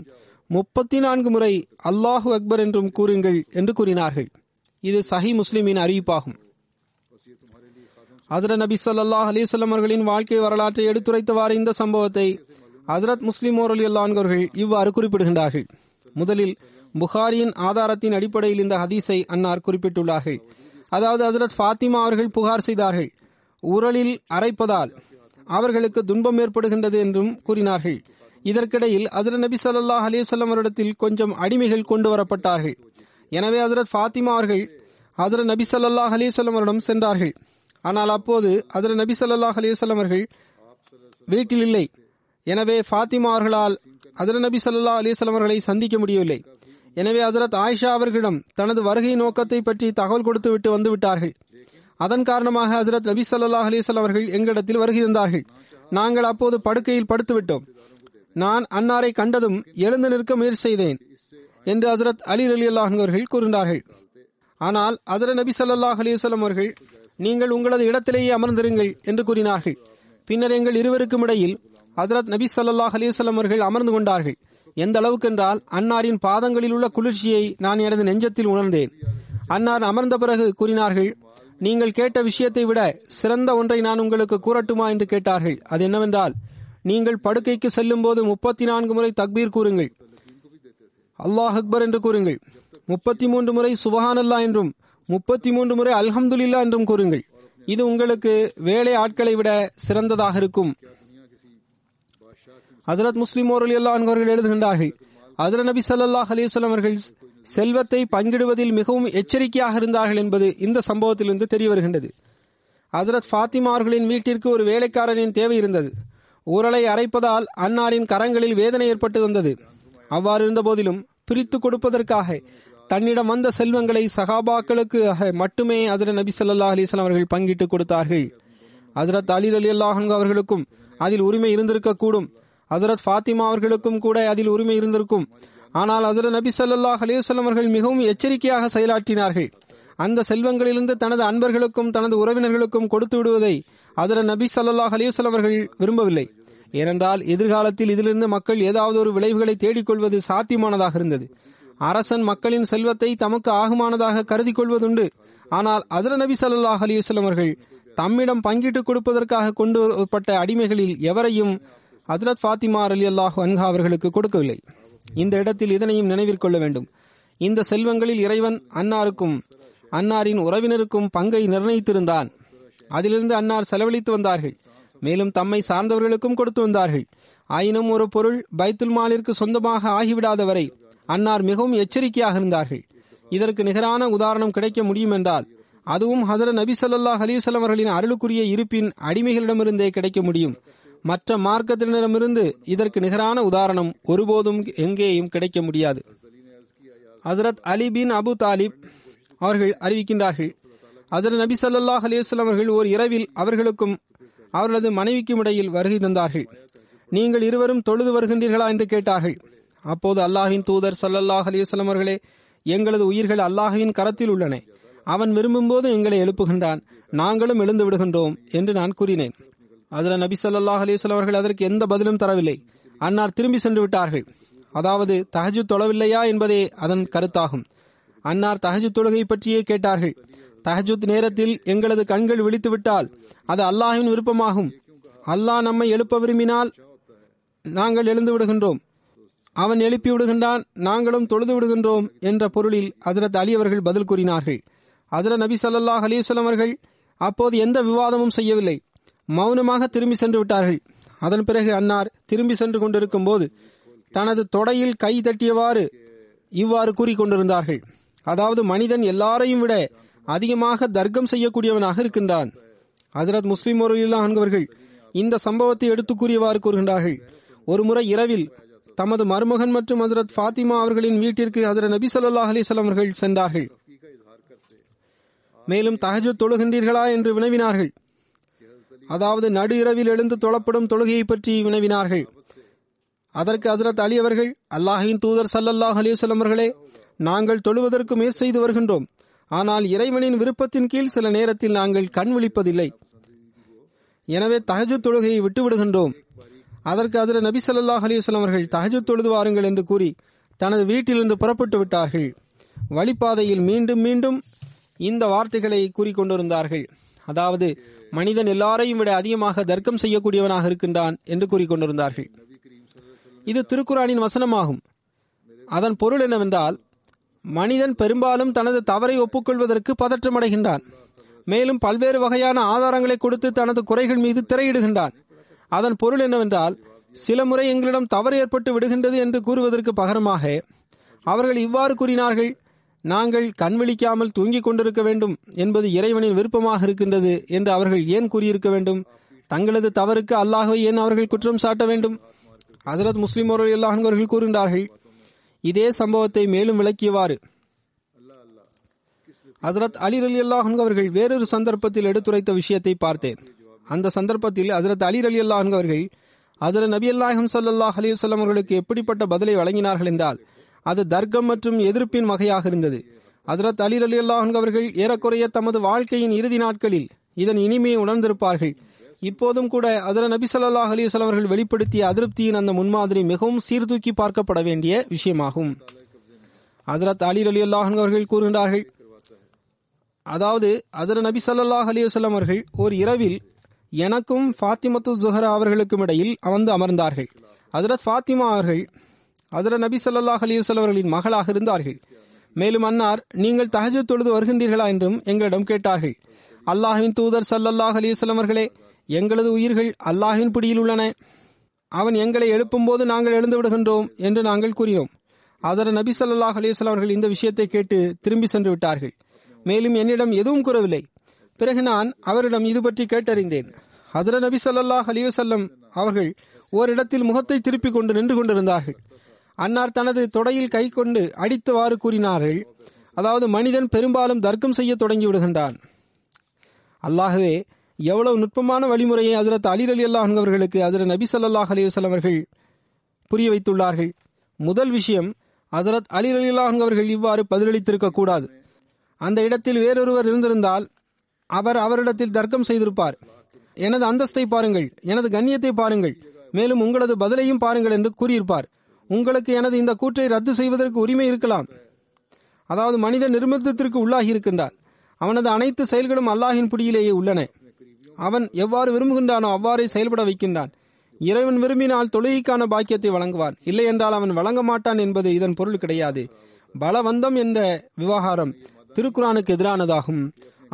முப்பத்தி நான்கு முறை அல்லாஹு அக்பர் என்றும் கூறுங்கள் என்று கூறினார்கள். இது சஹி முஸ்லிமின் அறிவிப்பாகும். ஹசரத் நபி ஸல்லல்லாஹு அலைஹி வஸல்லம் அவர்களின் வாழ்க்கை வரலாற்றை எடுத்துரைத்தவாறு இந்த சம்பவத்தை ஹசரத் முஸ்லிம் ரலியல்லாஹு அன்ஹு அவர்கள் இவ்வாறு குறிப்பிடுகின்றார்கள். முதலில் புகாரியின் ஆதாரத்தின் அடிப்படையில் இந்த ஹதீஸை அன்னார் குறிப்பிட்டுள்ளார்கள். அதாவது, ஹசரத் ஃபாத்திமா அவர்கள் புகார் செய்தார்கள், உரலில் அரைப்பதால் அவர்களுக்கு துன்பம் ஏற்படுகின்றது என்றும் கூறினார்கள். இதற்கிடையில் ஹசரத் நபி ஸல்லல்லாஹு அலைஹி வஸல்லம் அவரிடத்தில் கொஞ்சம் அடிமைகள் கொண்டு வரப்பட்டார்கள். எனவே ஹசரத் ஃபாத்திமா அவர்கள் ஹசரத் நபி ஸல்லல்லாஹு அலைஹி வஸல்லம் அவரிடம் சென்றார்கள். ஆனால் அப்போது ஹசரத் நபி ஸல்லல்லாஹு அலைஹி வஸல்லம் அவர்கள் வீட்டில் இல்லை. எனவே ஃபாத்திமா அவர்களால் ஹசரத் நபி ஸல்லல்லாஹு அலைஹி வஸல்லம் அவர்களை சந்திக்க முடியவில்லை. எனவே ஹசரத் ஆயிஷா அவர்களிடம் தனது வருகை நோக்கத்தை பற்றி தகவல் கொடுத்துவிட்டு வந்துவிட்டார்கள். அதன் காரணமாக ஹசரத் நபி ஸல்லல்லாஹு அலைஹி வஸல்லம் அவர்கள் எங்களிடத்தில் வருகை தந்தார்கள். நாங்கள் அப்போது படுக்கையில் படுத்துவிட்டோம். நான் அன்னாரை கண்டதும் எழுந்து நிற்க முயற்சி செய்தேன் என்று ஹசரத் அலி ரலியல்லாஹு அன்ஹு அவர்கள் கூறினார்கள். ஆனால் ஹசரத் நபி ஸல்லல்லாஹு அலைஹி வஸல்லம் அவர்கள், நீங்கள் உங்களது இடத்திலேயே அமர்ந்திருங்கள் என்று கூறினார்கள். பின்னர் எங்கள் இருவருக்கும் இடையில் ஹசரத் நபி ஸல்லல்லாஹு அலைஹி வஸல்லம் அவர்கள் அமர்ந்து கொண்டார்கள். எந்த அளவுக்கு என்றால், அன்னாரின் பாதங்களில் உள்ள குளிர்ச்சியை நான் எனது நெஞ்சத்தில் உணர்ந்தேன். அன்னார் அமர்ந்த பிறகு கூறினார்கள், நீங்கள் கேட்ட விஷயத்தை விட சிறந்த ஒன்றை நான் உங்களுக்கு கூறட்டுமா என்று கேட்டார்கள். அது என்னவென்றால், நீங்கள் படுக்கைக்கு செல்லும் போது முப்பத்தி நான்கு முறை தக்பீர் கூறுங்கள், அல்லாஹ் அக்பர் என்று கூறுங்கள், முப்பத்தி மூன்று முறை சுபஹானல்லா என்றும், முப்பத்தி மூன்று முறை அல்ஹம்துலில்லா என்றும் கூறுங்கள். இது உங்களுக்கு வேலை ஆட்களை விட சிறந்ததாக இருக்கும். ஹசரத் முஸ்லிம் ரலியல்லாஹு அன்ஹு அவர்கள் எழுதுகின்றார்கள், ஹசரத் நபி ஸல்லல்லாஹு அலைஹி வஸல்லம் அவர்கள் செல்வத்தை பங்கிடுவதில் மிகவும் எச்சரிக்கையாக இருந்தார்கள் என்பது இந்த சம்பவத்திலிருந்து தெரிய வருகின்றது. ஹசரத் ஃபாத்திமா அவர்களின் வீட்டிற்கு ஒரு வேலைக்காரனின் தேவை இருந்தது. உரலை அரைப்பதால் அன்னாரின் கரங்களில் வேதனை ஏற்பட்டு வந்தது. அவ்வாறு இருந்த போதிலும் பிரித்து கொடுப்பதற்காக தன்னிடம் வந்த செல்வங்களை சஹாபாக்களுக்கு மட்டுமே ஹசரத் நபி ஸல்லல்லாஹு அலைஹி வஸல்லம் அவர்கள் பங்கிட்டு கொடுத்தார்கள். ஹசரத் அலி ரலியல்லாஹு அன்ஹு அவர்களுக்கும் அதில் உரிமை இருந்திருக்க கூடும், ஹசரத் ஃபாத்திமா அவர்களுக்கும் கூட அதில் உரிமை இருந்திருக்கும். ஆனால் ஹசரத் நபி ஸல்லல்லாஹு அலைஹி வஸல்லம் அவர்கள் மிகவும் எச்சரிக்கையாக செயலாற்றினார்கள். அந்த செல்வங்களிலிருந்து தனது அன்பர்களுக்கும் தனது உறவினர்களுக்கும் கொடுத்து விடுவதை ஹசரத் நபி ஸல்லல்லாஹு அலைஹி வஸல்லம் அவர்கள் விரும்பவில்லை. ஏனென்றால் எதிர்காலத்தில் இதிலிருந்து மக்கள் ஏதாவது ஒரு விளைவுகளை தேடிக்கொள்வது சாத்தியமானதாக இருந்தது. அரசன் மக்களின் செல்வத்தை தமக்கு ஆகுமானதாக கருதி கொள்வதுண்டு. ஆனால் ஹசரத் நபி ஸல்லல்லாஹு அலைஹி வஸல்லம் அவர்கள் தம்மிடம் பங்கிட்டுக் கொடுப்பதற்காக கொண்டு வரப்பட்ட அடிமைகளில் எவரையும் ஹசரத் ஃபாத்திமா ரலியல்லாஹு அன்ஹா அவர்களுக்கு கொடுக்கவில்லை. இந்த இடத்தில் இதனையும் நினைவிற்கொள்ள வேண்டும். இந்த செல்வங்களில் இறைவன் அன்னாருக்கும் அன்னாரின் உறவினருக்கும் பங்கை நிர்ணயித்திருந்தான். அதிலிருந்து அன்னார் செலவழித்து வந்தார்கள். மேலும் தம்மை சார்ந்தவர்களுக்கும் கொடுத்து வந்தார்கள். ஆயினும் ஒரு பொருள் பைத்துல் மாலிற்கு சொந்தமாக ஆகிவிடாத வரை அன்னார் மிகவும் எச்சரிக்கையாக இருந்தார்கள். இதற்கு நிகரான உதாரணம் கிடைக்க முடியும் என்றால் அதுவும் ஹஜ்ரத் நபி ஸல்லல்லாஹு அலைஹி வஸல்லம் அவர்களின் அருளுக்குரிய இருப்பின் அடிமைகளிடமிருந்தே கிடைக்க முடியும். மற்ற மார்க்கத்தினரிடமிருந்து இதற்கு நிகரான உதாரணம் ஒருபோதும் எங்கேயும் கிடைக்க முடியாது. ஹசரத் அலி பின் அபு தாலிப் அவர்கள் அறிவிக்கின்றார்கள், ஹசரத் நபி ஸல்லல்லாஹு அலைஹி வஸல்லம் அவர்கள் ஓர் இரவில் அவர்களுக்கும் அவர்களது மனைவிக்கும் இடையில் வருகை தந்தார்கள். நீங்கள் இருவரும் தொழுது வருகின்றீர்களா என்று கேட்டார்கள். அப்போது அல்லாஹ்வின் தூதர் ஸல்லல்லாஹு அலைஹி வஸல்லம் அவர்களே, எங்களது உயிர்கள் அல்லாஹ்வின் கரத்தில் உள்ளன, அவன் விரும்பும்போது எங்களை எழுப்புகின்றான், நாங்களும் எழுந்து விடுகின்றோம் என்று நான் கூறினேன். ஹஜ்ரத் நபி ஸல்லல்லாஹு அலைஹி வஸல்லம் அவர்கள் அதற்கு எந்த பதிலும் தரவில்லை. அன்னார் திரும்பி சென்று விட்டார்கள். அதாவது தஹஜ்ஜுத் தொழவில்லையா என்பதே அதன் கருத்தாகும். அன்னார் தஹஜ்ஜுத் தொழுகை பற்றியே கேட்டார்கள். தஹஜ்ஜுத் நேரத்தில் எங்களது கண்கள் விழித்துவிட்டால் அது அல்லாஹ்வின் விருப்பமாகும். அல்லாஹ் நம்மை எழுப்ப விரும்பினால் நாங்கள் எழுந்து விடுகின்றோம், அவன் எழுப்பி விடுகின்றான், நாங்களும் தொழுது விடுகின்றோம் என்ற பொருளில் ஹஜ்ரத் அலி அவர்கள் பதில் கூறினார்கள். ஹஜ்ரத் நபி ஸல்லல்லாஹு அலைஹி வஸல்லம் அவர்கள் அப்போது எந்த விவாதமும் செய்யவில்லை, மௌனமாக திரும்பி சென்று விட்டார்கள். அதன் பிறகு அன்னார் திரும்பி சென்று கொண்டிருக்கும் போது தனது தொடையில் கை தட்டியவாறு இவ்வாறு கூறிக்கொண்டிருந்தார்கள், அதாவது மனிதன் எல்லாரையும் விட அதிகமாக தர்க்கம் செய்யக்கூடியவனாக இருக்கின்றான். ஹஜ்ரத் முஸ்லிம் ரலியல்லாஹு அன்ஹு அவர்கள் இந்த சம்பவத்தை எடுத்து கூறியவாறு கூறுகின்றார்கள், ஒரு முறை இரவில் தமது மருமகன் மற்றும் ஹஜ்ரத் ஃபாத்திமா அவர்களின் வீட்டிற்கு ஹஜ்ரத் நபி ஸல்லல்லாஹு அலைஹி வஸல்லம் அவர்கள் சென்றார்கள். மேலும் தஹஜ்ஜுத் தொழுகின்றீர்களா என்று வினவினார்கள், அதாவது நடு இரவில் எழுந்து தொழப்படும் தொழுகையை பற்றி வினவினார்கள். அதற்கு ஹஜ்ரத் அலி அவர்கள், அல்லாஹ்வின் தூதர் ஸல்லல்லாஹு அலைஹி வஸல்லம் அவர்களே, நாங்கள் தொழுவதற்கு முயற்சி செய்து வருகின்றோம், ஆனால் இறைவனின் விருப்பத்தின் கீழ் சில நேரத்தில் நாங்கள் கண் விழிப்பதில்லை, எனவே தஹஜ்ஜுத் தொழுகையை விட்டுவிடுகின்றோம். அதற்கு ஹஜ்ரத் நபி ஸல்லல்லாஹு அலைஹி வஸல்லம் அவர்கள் தஹஜ்ஜுத் தொழுது வாருங்கள் என்று கூறி தனது வீட்டிலிருந்து புறப்பட்டு விட்டார்கள். வழிபாதையில் மீண்டும் மீண்டும் இந்த வார்த்தைகளை கூறிக்கொண்டிருந்தார்கள், அதாவது மனிதன் எல்லாரையும் விட அதிகமாக தர்க்கம் செய்யக்கூடியவனாக இருக்கின்றான் என்று கூறிக்கொண்டிருந்தார்கள். இது திருக்குரானின் வசனமாகும். அதன் பொருள் என்னவென்றால், மனிதன் பெரும்பாலும் தனது தவறை ஒப்புக்கொள்வதற்கு பதற்றமடைகின்றான். மேலும் பல்வேறு வகையான ஆதாரங்களை கொடுத்து தனது குறைகள் மீது திரையிடுகின்றான். அதன் பொருள் என்னவென்றால், சில முறை எங்களிடம் தவறு ஏற்பட்டு விடுகின்றது என்று கூறுவதற்கு பகரமாக அவர்கள் இவ்வாறு கூறினார்கள், நாங்கள் கண் விழிக்காமல் தூங்கிக் கொண்டிருக்க வேண்டும் என்பது இறைவனின் விருப்பமாக இருக்கின்றது என்று அவர்கள் ஏன் கூறியிருக்க வேண்டும்? தங்களது தவறுக்கு அல்லாஹ்வை ஏன் அவர்கள் குற்றம் சாட்ட வேண்டும்? ஹஜ்ரத் முஸ்லிம் ரலியல்லாஹு அன்ஹு அவர்கள் கூறுகின்றார்கள், இதே சம்பவத்தை மேலும் விளக்கியவாறு ஹஜ்ரத் அலி ரலியல்லாஹு அன்ஹு அவர்கள் வேறொரு சந்தர்ப்பத்தில் எடுத்துரைத்த விஷயத்தை பார்த்தேன். அந்த சந்தர்ப்பத்தில் ஹஜ்ரத் அலி ரலியல்லாஹு அன்ஹு அவர்கள் ஹஜ்ரத் நபி அலைஹிம் ஸல்லல்லாஹு அலைஹி வஸல்லம் அவர்களுக்கு எப்படிப்பட்ட பதிலை வழங்கினார்கள் என்றால், அது தர்க்கம் மற்றும் எதிர்ப்பின் வகையாக இருந்தது. ஹஜ்ரத் அலி ரலியல்லாஹு அன்ஹு அவர்கள் ஏறக்குறைய தமது வாழ்க்கையின் இறுதி நாட்களில் இதன் இனிமையை உணர்ந்திருப்பார்கள். இப்போதும் கூட ஹஜ்ரத் நபி ஸல்லல்லாஹு அலைஹி வஸல்லம் அவர்கள் வெளிப்படுத்திய அதிருப்தியின் அந்த முன்மாதிரி மிகவும் சீர்தூக்கி பார்க்கப்பட வேண்டிய விஷயமாகும். ஹஜ்ரத் அலி ரலியல்லாஹு அன்ஹு அவர்கள் கூறுகின்றார்கள், அதாவது ஹஜ்ரத் நபி ஸல்லல்லாஹு அலைஹி வஸல்லம் அவர்கள் ஒரு இரவில் எனக்கும் ஃபாத்திமத்து ஸுஹரா அவர்களுக்கும் இடையில் வந்து அமர்ந்தார்கள். ஹஜ்ரத் ஃபாத்திமா அவர்கள் ஹஜ்ரத் நபி ஸல்லல்லாஹு அலைஹி வஸல்லம் அவர்களின் மகளாக இருந்தார்கள். மேலும் அன்னார், நீங்கள் தஹஜ்ஜுத் தொழுது வருகின்றீர்களா என்றும் எங்களிடம் கேட்டார்கள். அல்லாஹ்வின் தூதர் ஸல்லல்லாஹு அலைஹி வஸல்லம் அவர்களே, எங்களது உயிர்கள் அல்லாஹ்வின் பிடியில் உள்ளன, அவன் எங்களை எழுப்பும் போது நாங்கள் எழுந்து விடுகின்றோம் என்று நாங்கள் கூறினோம். ஹஜ்ரத் நபி ஸல்லல்லாஹு அலைஹி வஸல்லம் அவர்கள் இந்த விஷயத்தை கேட்டு திரும்பி சென்று விட்டார்கள். மேலும் என்னிடம் எதுவும் கூறவில்லை. பிறகு நான் அவரிடம் இது பற்றி கேட்டறிந்தேன். ஹஜ்ரத் நபி ஸல்லல்லாஹு அலைஹி வஸல்லம் அவர்கள் ஓரிடத்தில் முகத்தை திருப்பிக் கொண்டு நின்று கொண்டிருந்தார்கள். அன்னார் தனது தொடையில் கை கொண்டு அடித்தவாறு கூறினார்கள், அதாவது மனிதன் பெரும்பாலும் தர்க்கம் செய்ய தொடங்கி விடுகின்றான். அல்லாஹ்வே, எவ்வளவு நுட்பமான வழிமுறையை ஹஜ்ரத் அலி ரலியல்லாஹு அன்ஹு அவர்களுக்கு ஹஜ்ரத் நபி ஸல்லல்லாஹு அலைஹி வஸல்லம் அவர்கள் புரிய வைத்துள்ளார்கள். முதல் விஷயம், ஹஜ்ரத் அலி ரலியல்லாஹு அன்ஹு அவர்கள் இவ்வாறு பதிலளித்திருக்க கூடாது. அந்த இடத்தில் வேறொருவர் இருந்திருந்தால் அவர் அவரிடத்தில் தர்க்கம் செய்திருப்பார், எனது அந்தஸ்தை பாருங்கள், எனது கண்ணியத்தை பாருங்கள், மேலும் உங்களது பதிலையும் பாருங்கள் என்று கூறியிருப்பார். உங்களுக்கு எனது இந்த கூற்றை ரத்து செய்வதற்கு உரிமை இருக்கலாம். அதாவது மனிதன் நிர்பந்தத்திற்கு உள்ளாகி இருக்கின்றான். அவனது அனைத்து செயல்களும் அல்லாஹ்வின் பிடியிலேயே உள்ளன. அவன் எவ்வாறு விரும்புகின்றானோ அவ்வாறே செயல்பட வைக்கின்றான். இறைவன் விரும்பினால் தொழுகைக்கான பாக்கியத்தை வழங்குவான், இல்லை என்றால் அவன் வழங்க மாட்டான் என்பது இதன் பொருள் கிடையாது. பலவந்தம் என்ற விவகாரம் திருக்குரானுக்கு எதிரானதாகும்.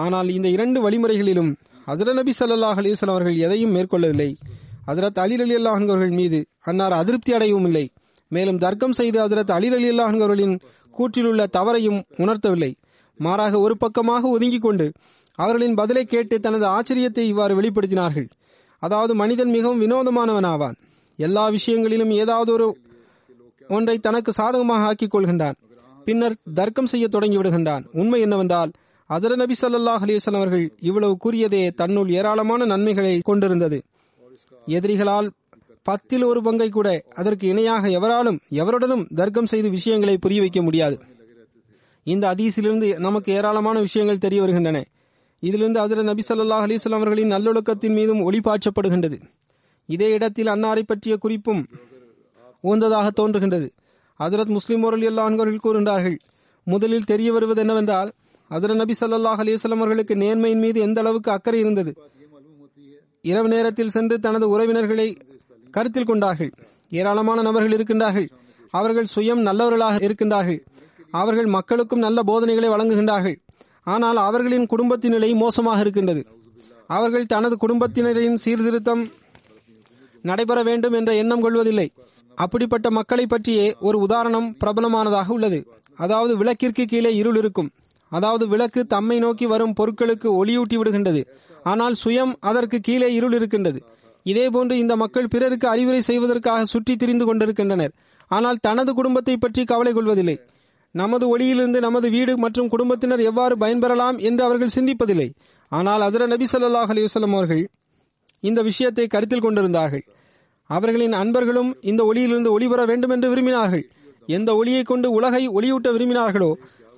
ஆனால் இந்த இரண்டு வழிமுறைகளிலும் ஹஜ்ரத் நபி ஸல்லல்லாஹு அலைஹி வஸல்லம் அவர்கள் எதையும் மேற்கொள்ளவில்லை. ஹஜ்ரத் அலி ரலியல்லாஹு அன்ஹு அவர்கள் மீது அன்னார் அதிருப்தி அடையவும் இல்லை. மேலும் தர்க்கம் செய்து ஹஜ்ரத் அலி ரலியல்லாஹு அன்ஹு அவர்களின் கூற்றிலுள்ள தவறையும் உணர்த்தவில்லை. மாறாக ஒரு பக்கமாக ஒதுங்கிக் கொண்டு அவர்களின் பதிலை கேட்டு தனது ஆச்சரியத்தை இவ்வாறு வெளிப்படுத்தினார்கள். அதாவது, மனிதன் மிகவும் வினோதமானவனாவான். எல்லா விஷயங்களிலும் ஏதாவது ஒரு ஒன்றை தனக்கு சாதகமாக ஆக்கிக் கொள்கின்றான். பின்னர் தர்க்கம் செய்ய தொடங்கிவிடுகின்றான். உண்மை என்னவென்றால், ஹஸரத் நபி ஸல்லல்லாஹு அலைஹி வஸல்லம் அவர்கள் இவ்வளவு கூறியதே தன்னுள் ஏராளமான நன்மைகளை கொண்டிருந்தது. எதிரிகளால் பத்தில் ஒரு பங்கை கூட அதற்கு இணையாக எவராலும் எவருடனும் தர்க்கம் செய்து விஷயங்களை புரிய வைக்க முடியாது. இந்த ஹதீஸிலிருந்து நமக்கு ஏராளமான விஷயங்கள் தெரிய வருகின்றன. இதிலிருந்து ஹஸரத் நபி ஸல்லல்லாஹு அலைஹி வஸல்லம் அவர்களின் நல்லொழுக்கத்தின் மீதும் ஒளிபாற்றப்படுகின்றது. இதே இடத்தில் அன்னாரை பற்றிய குறிப்பும் உகந்ததாக தோன்றுகின்றது. ஹஸரத் முஸ்லிம் ரலியல்லாஹு அன்ஹு அவர்கள் கூறுகின்றார்கள், முதலில் தெரிய வருவது என்னவென்றால், ஹஸரத் நபி ஸல்லல்லாஹு அலைஹி வஸல்லம் அவர்களுக்கு நேர்மையின் மீது எந்த அளவுக்கு அக்கறை இருந்தது. இரவு நேரத்தில் சென்று தனது உறவினர்களை கருத்தில் கொண்டார்கள். ஏராளமான நபர்கள் இருக்கின்றார்கள். அவர்கள் சுயம் நல்லவர்களாக இருக்கின்றார்கள். அவர்கள் மக்களுக்கும் நல்ல போதனைகளை வழங்குகின்றார்கள். ஆனால் அவர்களின் குடும்பத்தின் நிலை மோசமாக இருக்கின்றது. அவர்கள் தனது குடும்பத்தினரின் சீர்திருத்தம் நடைபெற வேண்டும் என்ற எண்ணம் கொள்வதில்லை. அப்படிப்பட்ட மக்களை பற்றியே ஒரு உதாரணம் பிரபலமானதாக உள்ளது. அதாவது, விளக்கிற்கு கீழே இருள் இருக்கும். அதாவது, விளக்கு தம்மை நோக்கி வரும் பொருட்களுக்கு ஒளியூட்டி விடுகின்றது. ஆனால் சுயம் அதற்கு கீழே இருள் இருக்கின்றது. இதேபோன்று இந்த மக்கள் பிறருக்கு அறிவுரை செய்வதற்காக சுற்றி திரிந்து கொண்டிருக்கின்றனர். ஆனால் தனது குடும்பத்தை பற்றி கவலை கொள்வதில்லை. நமது ஒளியிலிருந்து நமது வீடு மற்றும் குடும்பத்தினர் எவ்வாறு பயன்பெறலாம் என்று அவர்கள் சிந்திப்பதில்லை. ஆனால் ஹஸரத் நபி ஸல்லல்லாஹு அலைஹி வஸல்லம் அவர்கள் இந்த விஷயத்தை கருத்தில் கொண்டிருந்தார்கள். அவர்களின் அன்பர்களும் இந்த ஒளியிலிருந்து ஒளிபெற வேண்டும் என்று விரும்பினார்கள். எந்த ஒளியை கொண்டு உலகை ஒளியூட்ட விரும்பினார்களோ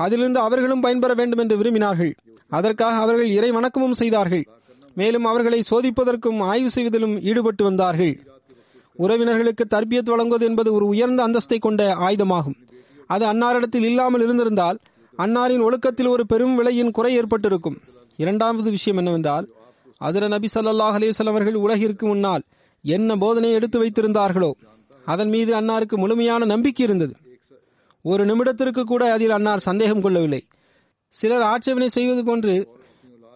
அதிலிருந்து அவர்களும் பயன்பெற வேண்டும் என்று விரும்பினார்கள். அதற்காக அவர்கள் இறை வணக்கமும் செய்தார்கள். மேலும் அவர்களை சோதிப்பதற்கும் ஆய்வு செய்வதிலும் ஈடுபட்டு வந்தார்கள். உறவினர்களுக்கு தர்பியத் வழங்குவது என்பது ஒரு உயர்ந்த அந்தஸ்தை கொண்ட ஆயுதமாகும். அது அன்னாரிடத்தில் இல்லாமல் இருந்திருந்தால் அன்னாரின் ஒழுக்கத்தில் ஒரு பெரும் விலையின் குறை ஏற்பட்டிருக்கும். இரண்டாவது விஷயம் என்னவென்றால், ஹஸரத் நபி ஸல்லல்லாஹு அலைஹி வஸல்லம் அவர்கள் உலகிற்கு முன்னால் என்ன போதனை எடுத்து வைத்திருந்தார்களோ அதன் மீது அன்னாருக்கு முழுமையான நம்பிக்கை இருந்தது. ஒரு நிமிடத்திற்கு கூட அதில் அன்னார் சந்தேகம் கொள்ளவில்லை. சிலர் ஆட்சேபனை செய்வது போன்று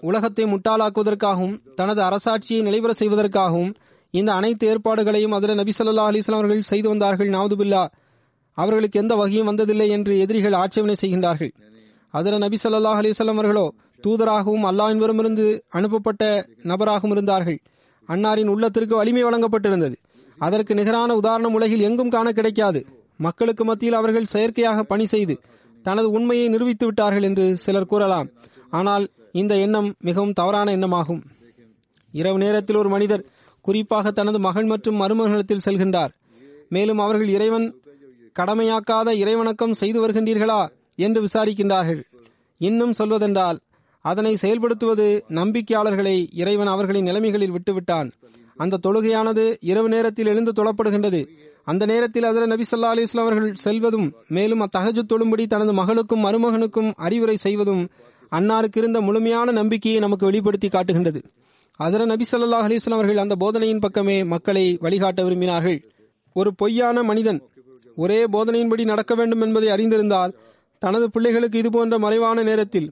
உலகத்தை முட்டாளாக்குவதற்காகவும் தனது அரசாட்சியை நிலைவர செய்வதற்காகவும் இந்த அனைத்து ஏற்பாடுகளையும் ஹஸரத் நபி ஸல்லல்லாஹு அலைஹி வஸல்லம் அவர்கள் செய்து வந்தார்கள். நஅவுதுபில்லா, அவர்களுக்கு எந்த வகையும் வந்ததில்லை என்று எதிரிகள் ஆட்சேபனை செய்கின்றார்கள். ஹஸரத் நபி ஸல்லல்லாஹு அலைஹி வஸல்லம் அவர்களோ தூதராகவும் அல்லாஹ்வின் புறமிருந்து அனுப்பப்பட்ட நபராகவும் இருந்தார்கள். அன்னாரின் உள்ளத்திற்கு வலிமை வழங்கப்பட்டிருந்தது. அதற்கு நிகரான உதாரணம் உலகில் எங்கும் காண கிடைக்காது. மக்களுக்கு மத்தியில் அவர்கள் செயற்கையாக பணி செய்து தனது உண்மையை நிரூபித்து விட்டார்கள் என்று சிலர் கூறலாம். ஆனால் இந்த எண்ணம் மிகவும் தவறான எண்ணமாகும். இரவு நேரத்தில் ஒரு மனிதர் குறிப்பாக தனது மகள் மற்றும் மருமகனிடத்தில் செல்கின்றார். மேலும் அவர்கள் இறைவன் கடமையாக்காத இறைவணக்கம் செய்து வருகின்றீர்களா என்று விசாரிக்கின்றார்கள். இன்னும் சொல்வதென்றால், அதனை செயல்படுத்துவது நம்பிக்கையாளர்களை இறைவன் அவர்களின் நிலைமைகளில் விட்டுவிட்டான். அந்த தொழுகையானது இரவு நேரத்தில் எழுந்து தொழப்படுகின்றது. அந்த நேரத்தில் ஹஸரத் நபி ஸல்லல்லாஹு அலைஹி வஸல்லம் அவர்கள் செல்வதும் மேலும் தஹஜ்ஜுத் தொழும்படி தனது மகளுக்கும் மருமகனுக்கும் அறிவுரை செய்வதும் அன்னாருக்கு இருந்த முழுமையான நம்பிக்கையை நமக்கு வெளிப்படுத்தி காட்டுகின்றது. ஹஸரத் நபி ஸல்லல்லாஹு அலைஹி வஸல்லம் அவர்கள் அந்த போதனையின் பக்கமே மக்களை வழிகாட்ட விரும்பினார்கள். ஒரு பொய்யான மனிதன் ஒரே போதனையின்படி நடக்க வேண்டும் என்பதை அறிந்திருந்தால் தனது பிள்ளைகளுக்கு இதுபோன்ற மறைவான நேரத்தில்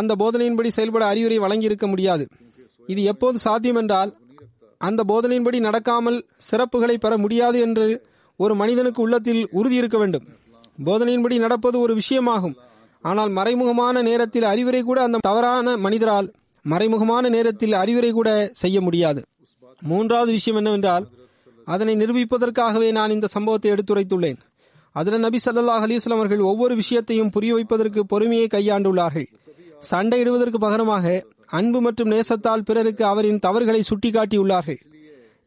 அந்த போதனையின்படி செயல்பட அறிவுரை வழங்கியிருக்க முடியாது. இது எப்போது சாத்தியம் என்றால், அந்த போதனையின்படி நடக்காமல் சிறப்புகளை பெற முடியாது என்று ஒரு மனிதனுக்கு உள்ளத்தில் உறுதி இருக்க வேண்டும். போதனையின்படி நடப்பது ஒரு விஷயமாகும். ஆனால் மறைமுகமான நேரத்தில் அறிவுரை கூட அந்த தவறான மனிதரால் மறைமுகமான நேரத்தில் அறிவுரை கூட செய்ய முடியாது. மூன்றாவது விஷயம் என்னவென்றால், அதனை நிரூபிப்பதற்காகவே நான் இந்த சம்பவத்தை எடுத்துரைத்துள்ளேன். ஹஸரத் நபி ஸல்லல்லாஹு அலைஹி வஸல்லம் அவர்கள் ஒவ்வொரு விஷயத்தையும் புரிய வைப்பதற்கு பொறுமையை கையாண்டுள்ளார்கள். சண்டையிடுவதற்கு பகரமாக அன்பு மற்றும் நேசத்தால் பிறருக்கு அவரின் தவறுகளை சுட்டிக்காட்டியுள்ளார்கள்.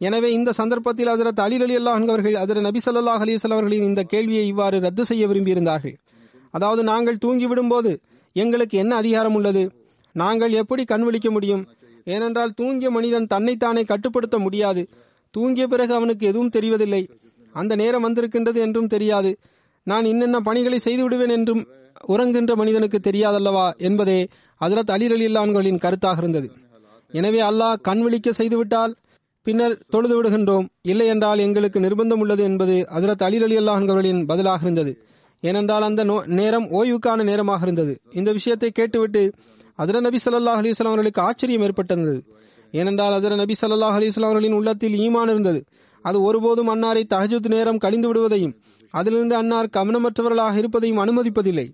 எனவே இந்த சந்தர்ப்பத்தில் ஹஸரத் அலி ரலியல்லாஹு அன்ஹு அவர்கள் ஹஸரத் நபி ஸல்லல்லாஹு அலைஹி வஸல்லம் அவர்களின் இந்த கேள்வியை இவ்வாறு ரத்து செய்ய விரும்பியிருந்தார்கள். அதாவது, நாங்கள் தூங்கிவிடும் போது எங்களுக்கு என்ன அதிகாரம் உள்ளது? நாங்கள் எப்படி கண் விழிக்க முடியும்? ஏனென்றால் தூங்கிய மனிதன் தன்னைத்தானே கட்டுப்படுத்த முடியாது. தூங்கிய பிறகு அவனுக்கு எதுவும் தெரிவதில்லை. அந்த நேரம் வந்திருக்கின்றது என்றும் தெரியாது. நான் இன்னென்ன பணிகளை செய்து விடுவேன் என்றும் உறங்குகின்ற மனிதனுக்கு தெரியாதல்லவா என்பதே ஹஸரத் அலி ரலியல்லாஹு அன்ஹுவின் கருத்தாக இருந்தது. எனவே அல்லாஹ் கண் விழிக்க செய்துவிட்டால் பின்னர் தொழுது விடுகின்றோம், இல்லை என்றால் எங்களுக்கு நிர்பந்தம் உள்ளது என்பது ஹஸரத் அலி ரலியல்லாஹு அன்ஹு அவர்களின் பதிலாக இருந்தது. ஏனென்றால் அந்த நேரம் ஓய்வுக்கான நேரமாக இருந்தது. இந்த விஷயத்தை கேட்டுவிட்டு ஹஸரத் நபி ஸல்லல்லாஹு அலைஹி வஸல்லம் அவர்களுக்கு ஆச்சரியம் ஏற்பட்டிருந்தது. ஏனென்றால் ஹஸரத் நபி ஸல்லல்லாஹு அலைஹி வஸல்லம் அவர்களின் உள்ளத்தில் ஈமான் இருந்தது. அது ஒருபோதும் அன்னாரை தஹஜ்ஜுத் நேரம் கழிந்து விடுவதையும் அதிலிருந்து அன்னார் கவனமற்றவர்களாக இருப்பதையும் அனுமதிப்பதில்லை.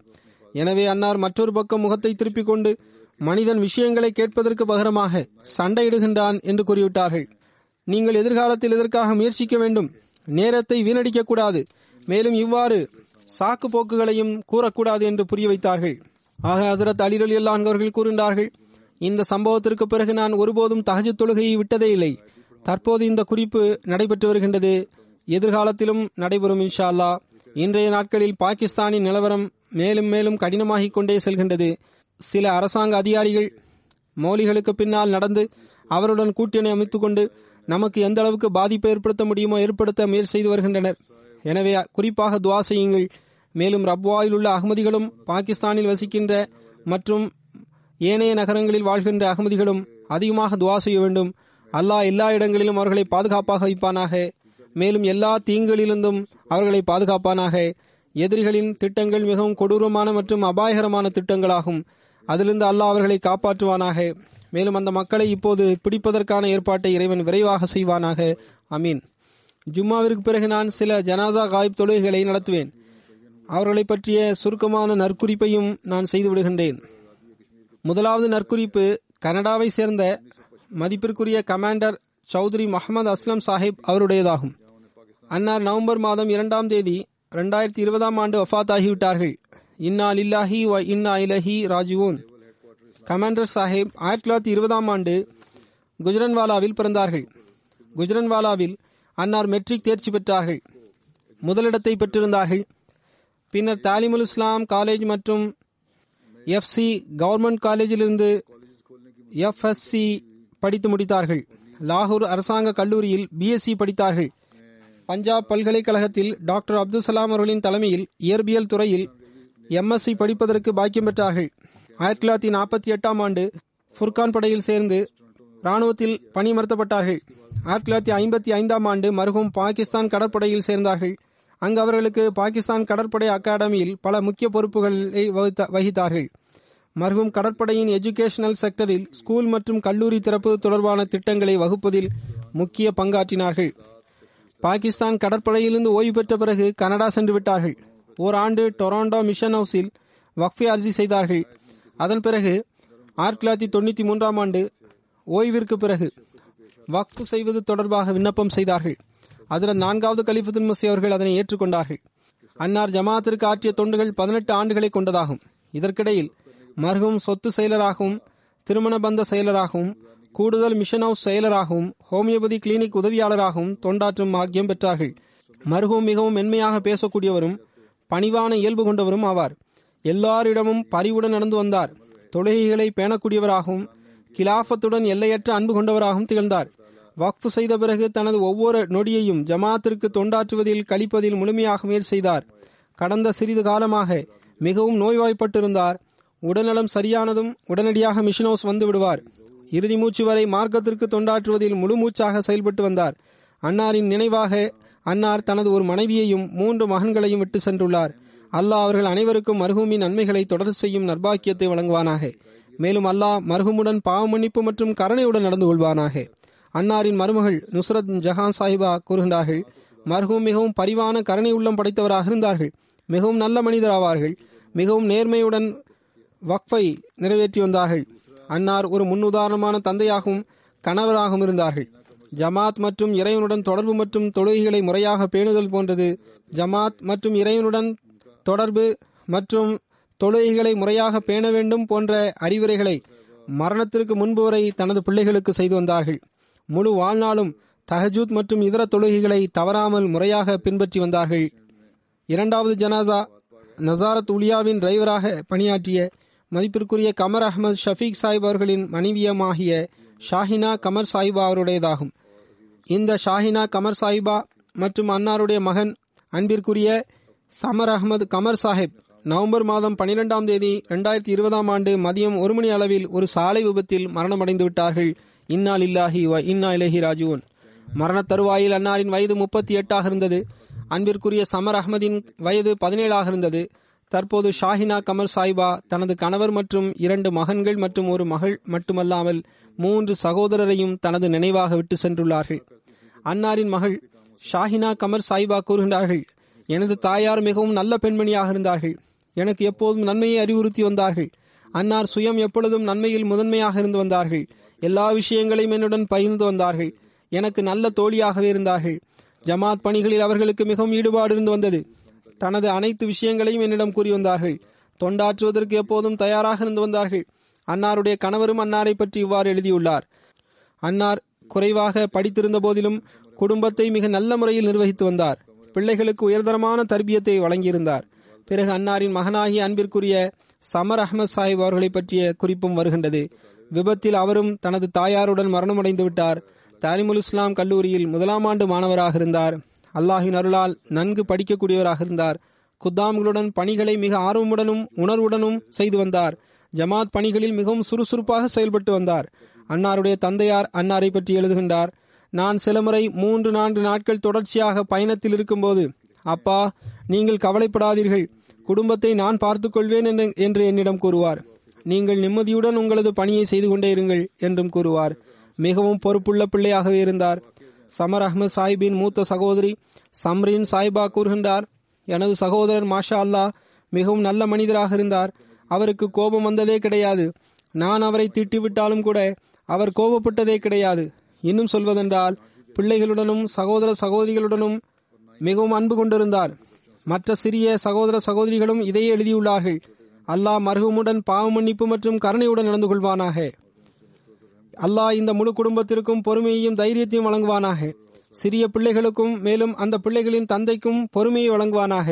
எனவே அன்னார் மற்றொரு பக்கம் முகத்தை திருப்பிக் கொண்டு மனிதன் விஷயங்களை கேட்பதற்கு பகரமாக சண்டையிடுகின்றான் என்று கூறிவிட்டார்கள். நீங்கள் எதிர்காலத்தில் இதற்காக முயற்சிக்க வேண்டும். நேரத்தை வீணடிக்க கூடாது. மேலும் இவ்வாறு சாக்கு போக்குகளையும் கூறக்கூடாது என்று புரிய வைத்தார்கள். ஆக ஹசரத் அலி ரலியல்லாஹு அன்ஹு அவர்கள் கூறுகின்றார்கள், இந்த சம்பவத்திற்கு பிறகு நான் ஒருபோதும் தஹஜ்ஜுத் தொழுகையை விட்டதே இல்லை. தற்போது இந்த குறிப்பு நடைபெற்று வருகின்றது. எதிர்காலத்திலும் நடைபெறும் இன்ஷா அல்லாஹ். இன்றைய நாட்களில் பாகிஸ்தானின் நிலவரம் மேலும் மேலும் கடினமாகிக் கொண்டே செல்கின்றது. சில அரசாங்க அதிகாரிகள் மௌலிகளுக்கு பின்னால் நடந்து அவருடன் கூட்டணி அமைத்துக் கொண்டு நமக்கு எந்த அளவுக்கு பாதிப்பை ஏற்படுத்த முடியுமோ ஏற்படுத்த முயற்சி செய்து வருகின்றனர். எனவே குறிப்பாக துவா செய்யுங்கள். மேலும் ரப்வாயில் உள்ள அகமதிகளும் பாகிஸ்தானில் வசிக்கின்ற மற்றும் ஏனைய நகரங்களில் வாழ்கின்ற அகமதிகளும் அதிகமாக துவா செய்ய வேண்டும். அல்லாஹ் எல்லா இடங்களிலும் அவர்களை பாதுகாப்பாக வைப்பானாக. மேலும் எல்லா தீங்குகளிலிருந்தும் அவர்களை பாதுகாப்பானாக. எதிரிகளின் திட்டங்கள் மிகவும் கொடூரமான மற்றும் அபாயகரமான திட்டங்களாகும். அதிலிருந்து அல்லாஹ் அவர்களை காப்பாற்றுவானாக. மேலும் அந்த மக்களை இப்போது பிடிப்பதற்கான ஏற்பாட்டை இறைவன் விரைவாக செய்வானாக. அமீன். ஜும்மாவிற்கு பிறகு நான் சில ஜனாசா காயிப் தொழுகைகளை நடத்துவேன். அவர்களை பற்றிய சுருக்கமான நற்குறிப்பையும் நான் செய்து விடுகின்றேன். முதலாவது நற்குறிப்பு கனடாவை சேர்ந்த மதிப்பிற்குரிய கமாண்டர் சௌத்ரி முகமது அஸ்லம் சாஹிப் அவருடையதாகும். அன்னார் நவம்பர் மாதம் இரண்டாம் தேதி இரண்டாயிரத்தி இருபதாம் ஆண்டு வஃபாத் ஆகிவிட்டார்கள். இன்னா லில்லாஹி வ இன்னா இலைஹி ராஜிவூன். கமாண்டர் சாஹிப் ஆயிரத்தி தொள்ளாயிரத்தி இருபதாம் ஆண்டு குஜரன்வாலாவில் பிறந்தார்கள். குஜரன்வாலாவில் அன்னார் மெட்ரிக் தேர்ச்சி பெற்றார்கள். முதலிடத்தை பெற்றிருந்தார்கள். பின்னர் தாலிமுல் இஸ்லாம் காலேஜ் மற்றும் எஃப்சி கவர்மெண்ட் காலேஜிலிருந்து எஃப்எஸ்சி படித்து முடித்தார்கள். லாகூர் அரசாங்க கல்லூரியில் பிஎஸ்சி படித்தார்கள். பஞ்சாப் பல்கலைக்கழகத்தில் டாக்டர் அப்துல் சலாம் அவர்களின் தலைமையில் இயற்பியல் துறையில் எம்எஸ்சி படிப்பதற்கு பாக்கியம் பெற்றார்கள். ஆயிரத்தி தொள்ளாயிரத்தி நாற்பத்தி எட்டாம் ஆண்டு ஃபுர்கான் படையில் சேர்ந்து இராணுவத்தில் பணியமர்த்தப்பட்டார்கள். ஆயிரத்தி தொள்ளாயிரத்தி ஐம்பத்தி ஐந்தாம் ஆண்டு மருகும் பாகிஸ்தான் கடற்படையில் சேர்ந்தார்கள். அங்கு அவர்களுக்கு பாகிஸ்தான் கடற்படை அகாடமியில் பல முக்கிய பொறுப்புகளை வகித்தார்கள். மருகும் கடற்படையின் எஜுகேஷனல் செக்டரில் ஸ்கூல் மற்றும் கல்லூரி திறப்பு தொடர்பான திட்டங்களை வகுப்பதில் முக்கிய பங்காற்றினார்கள். பாகிஸ்தான் கடற்படையிலிருந்து ஓய்வு பெற்ற பிறகு கனடா சென்று விட்டார்கள். ஓராண்டு டொராண்டோ மிஷன் ஹவுஸில் வக்ஃபை அர்ஜி செய்தார்கள். அதன் பிறகு ஆயிரத்தி தொள்ளாயிரத்தி தொண்ணூற்றி மூன்றாம் ஆண்டு ஓய்விற்கு பிறகு வக்ஃபு செய்வது தொடர்பாக விண்ணப்பம் செய்தார்கள். ஹஜ்ரத் நான்காவது கலீஃபத்துல் மஸீஹ் அவர்கள் அதனை ஏற்றுக்கொண்டார்கள். அன்னார் ஜமாஅத்திற்கு ஆற்றிய தொண்டுகள் பதினெட்டு ஆண்டுகளை கொண்டதாகும். இதற்கிடையில் மர்ஹூம் சொத்து செயலராகவும் திருமண பந்த செயலராகவும் கூடுதல் மிஷன் ஹவுஸ் செயலராகவும் ஹோமியோபதி கிளினிக் உதவியாளராகவும் தொண்டாற்றும் பாக்கியம் பெற்றார்கள். மர்ஹூம் மிகவும் மென்மையாக பேசக்கூடியவரும் பணிவான இயல்பு கொண்டவரும் ஆவார். எல்லாரிடமும் பரிவுடன் நடந்து வந்தார். தொழுகைகளை பேணக்கூடியவராகவும் கிலாஃபத்துடன் எல்லையற்ற அன்பு கொண்டவராகவும் திகழ்ந்தார். வக்ஃபு செய்த பிறகு தனது ஒவ்வொரு நொடியையும் ஜமாஅத்திற்கு தொண்டாற்றுவதில் கழிப்பதில் முழுமையாக முயற்சி செய்தார். கடந்த சிறிது காலமாக மிகவும் நோய்வாய்ப்பட்டிருந்தார். உடல்நலம் சரியானதும் உடனடியாக மிஷன் ஹவுஸ் வந்து விடுவார். இறுதி மூச்சு வரை மார்க்கத்திற்கு தொண்டாற்றுவதில் முழு மூச்சாக செயல்பட்டு வந்தார். அன்னாரின் நினைவாக அன்னார் தனது ஒரு மனைவியையும் மூன்று மகன்களையும் விட்டு சென்றுள்ளார். அல்லாஹ் அவர்கள் அனைவருக்கும் மர்ஹூமின் நன்மைகளை தொடர்ந்து செய்யும் நற்பாக்கியத்தை வழங்குவானாக. மேலும் அல்லாஹ் மர்ஹூமுடன் பாவமன்னிப்பு மற்றும் கருணையுடன் நடந்து கொள்வானாக. அன்னாரின் மருமகள் நுஸ்ரத் ஜஹான் சாஹிபா கூறுகின்றார்கள், மர்ஹூம் மிகவும் பரிவான கருணை உள்ளம் படைத்தவராக இருந்தார்கள். மிகவும் நல்ல மனிதராவார்கள். மிகவும் நேர்மையுடன் வக்ஃபை நிறைவேற்றி வந்தார்கள். அன்னார் ஒரு முன்னுதாரணமான தந்தையாகவும் கணவராகவும் இருந்தார்கள். ஜமாத் மற்றும் இறைவனுடன் தொடர்பு மற்றும் தொழுகைகளை முறையாக பேணுதல் போன்றது. ஜமாத் மற்றும் இறைவனுடன் தொடர்பு மற்றும் தொழுகைகளை முறையாக பேண வேண்டும் போன்ற அறிவுரைகளை மரணத்திற்கு முன்பு வரை தனது பிள்ளைகளுக்கு செய்து வந்தார்கள். முழு வாழ்நாளும் தஹஜூத் மற்றும் இதர தொழுகைகளை தவறாமல் முறையாக பின்பற்றி வந்தார்கள். இரண்டாவது ஜனாசா நசாரத் உலியாவின் டிரைவராக பணியாற்றிய மதிப்பிற்குரிய கமர் அஹமது ஷஃபீக் சாஹிப் அவர்களின் மனைவியமாகிய ஷாஹினா கமர் சாஹிபா அவருடையதாகும். இந்த ஷாஹினா கமர் சாஹிபா மற்றும் அன்னாருடைய மகன் அன்பிற்குரிய சமர் அஹமது கமர் சாஹிப் நவம்பர் மாதம் பனிரெண்டாம் தேதி இரண்டாயிரத்தி இருபதாம் ஆண்டு மதியம் ஒரு மணி அளவில் ஒரு சாலை விபத்தில் மரணமடைந்து விட்டார்கள். இன்னா லில்லாஹி வ இன்னா இலைஹி ராஜிவூன். மரண தருவாயில் அன்னாரின் வயது முப்பத்தி எட்டாக இருந்தது. அன்பிற்குரிய சமர் அஹமதின் வயது பதினேழாக இருந்தது. தற்போது ஷாஹினா கமர் சாஹிபா தனது கணவர் மற்றும் இரண்டு மகன்கள் மற்றும் ஒரு மகள் மட்டுமல்லாமல் மூன்று சகோதரரையும் தனது நினைவாக விட்டு சென்றுள்ளார்கள். அன்னாரின் மகள் ஷாஹினா கமர் சாஹிபா கூறுகின்றார்கள், எனது தாயார் மிகவும் நல்ல பெண்மணியாக இருந்தார்கள். எனக்கு எப்போதும் நன்மையை அறிவுறுத்தி வந்தார்கள். அன்னார் சுயம் எப்பொழுதும் நன்மையில் முதன்மையாக இருந்து வந்தார்கள். எல்லா விஷயங்களையும் என்னுடன் பகிர்ந்து வந்தார்கள். எனக்கு நல்ல தோழியாகவே இருந்தார்கள். ஜமாத் பணிகளில் அவர்களுக்கு மிகவும் ஈடுபாடு இருந்து வந்தது. தனது அனைத்து விஷயங்களையும் என்னிடம் கூறி வந்தார்கள். தொண்டாற்றுவதற்கு எப்போதும் தயாராக இருந்து வந்தார்கள். அன்னாருடைய கணவரும் அன்னாரை பற்றி இவ்வாறு எழுதியுள்ளார். அன்னார் குறைவாக படித்திருந்த போதிலும் குடும்பத்தை மிக நல்ல முறையில் நிர்வகித்து வந்தார். பிள்ளைகளுக்கு உயர்தரமான தர்பியத்தை வழங்கியிருந்தார். பிறகு அன்னாரின் மகனாகிய அன்பிற்குரிய சமர் அஹமத் சாஹிப் அவர்களை பற்றிய குறிப்பும் வருகின்றது. விபத்தில் அவரும் தனது தாயாருடன் மரணமடைந்து விட்டார். தாலிமுல் இஸ்லாம் கல்லூரியில் முதலாம் ஆண்டு மாணவராக இருந்தார். அல்லாஹின் அருளால் நன்கு படிக்கக்கூடியவராக இருந்தார். குத்தாம்களுடன் பணிகளை மிக ஆர்வமுடனும் உணர்வுடனும் செய்து வந்தார். ஜமாத் பணிகளில் மிகவும் சுறுசுறுப்பாக செயல்பட்டு வந்தார். அன்னாருடைய தந்தையார் அன்னாரை பற்றி எழுதுகின்றார். நான் சில முறை மூன்று நான்கு நாட்கள் தொடர்ச்சியாக பயணத்தில் இருக்கும்போது, அப்பா நீங்கள் கவலைப்படாதீர்கள், குடும்பத்தை நான் பார்த்துக் கொள்வேன் என்று என்னிடம் கூறுவார். நீங்கள் நிம்மதியுடன் உங்களது பணியை செய்து கொண்டே இருங்கள் என்றும் கூறுவார். மிகவும் பொறுப்புள்ள பிள்ளையாகவே இருந்தார். சமர் அஹமத் சாஹிப்பின் மூத்த சகோதரி சம்ரின் சாஹிபா கூறுகின்றார், எனது சகோதரர் மாஷா அல்லா மிகவும் நல்ல மனிதராக இருந்தார். அவருக்கு கோபம் வந்ததே கிடையாது. நான் அவரை திட்டிவிட்டாலும் கூட அவர் கோபப்பட்டதே கிடையாது. இன்னும் சொல்வதென்றால் பிள்ளைகளுடனும் சகோதர சகோதரிகளுடனும் மிகவும் அன்பு கொண்டிருந்தார். மற்ற சிறிய சகோதர சகோதரிகளும் இதையே எழுதியுள்ளார்கள். அல்லாஹ் மர்ஹூமுடன் பாவ மன்னிப்பு மற்றும் கருணையுடன் நடந்து கொள்வானாக. அல்லாஹ் இந்த முழு குடும்பத்திற்கும் பொறுமையையும் தைரியத்தையும் வழங்குவானாக. சிறிய பிள்ளைகளுக்கும் மேலும் அந்த பிள்ளைகளின் தந்தைக்கும் பொறுமையை வழங்குவானாக.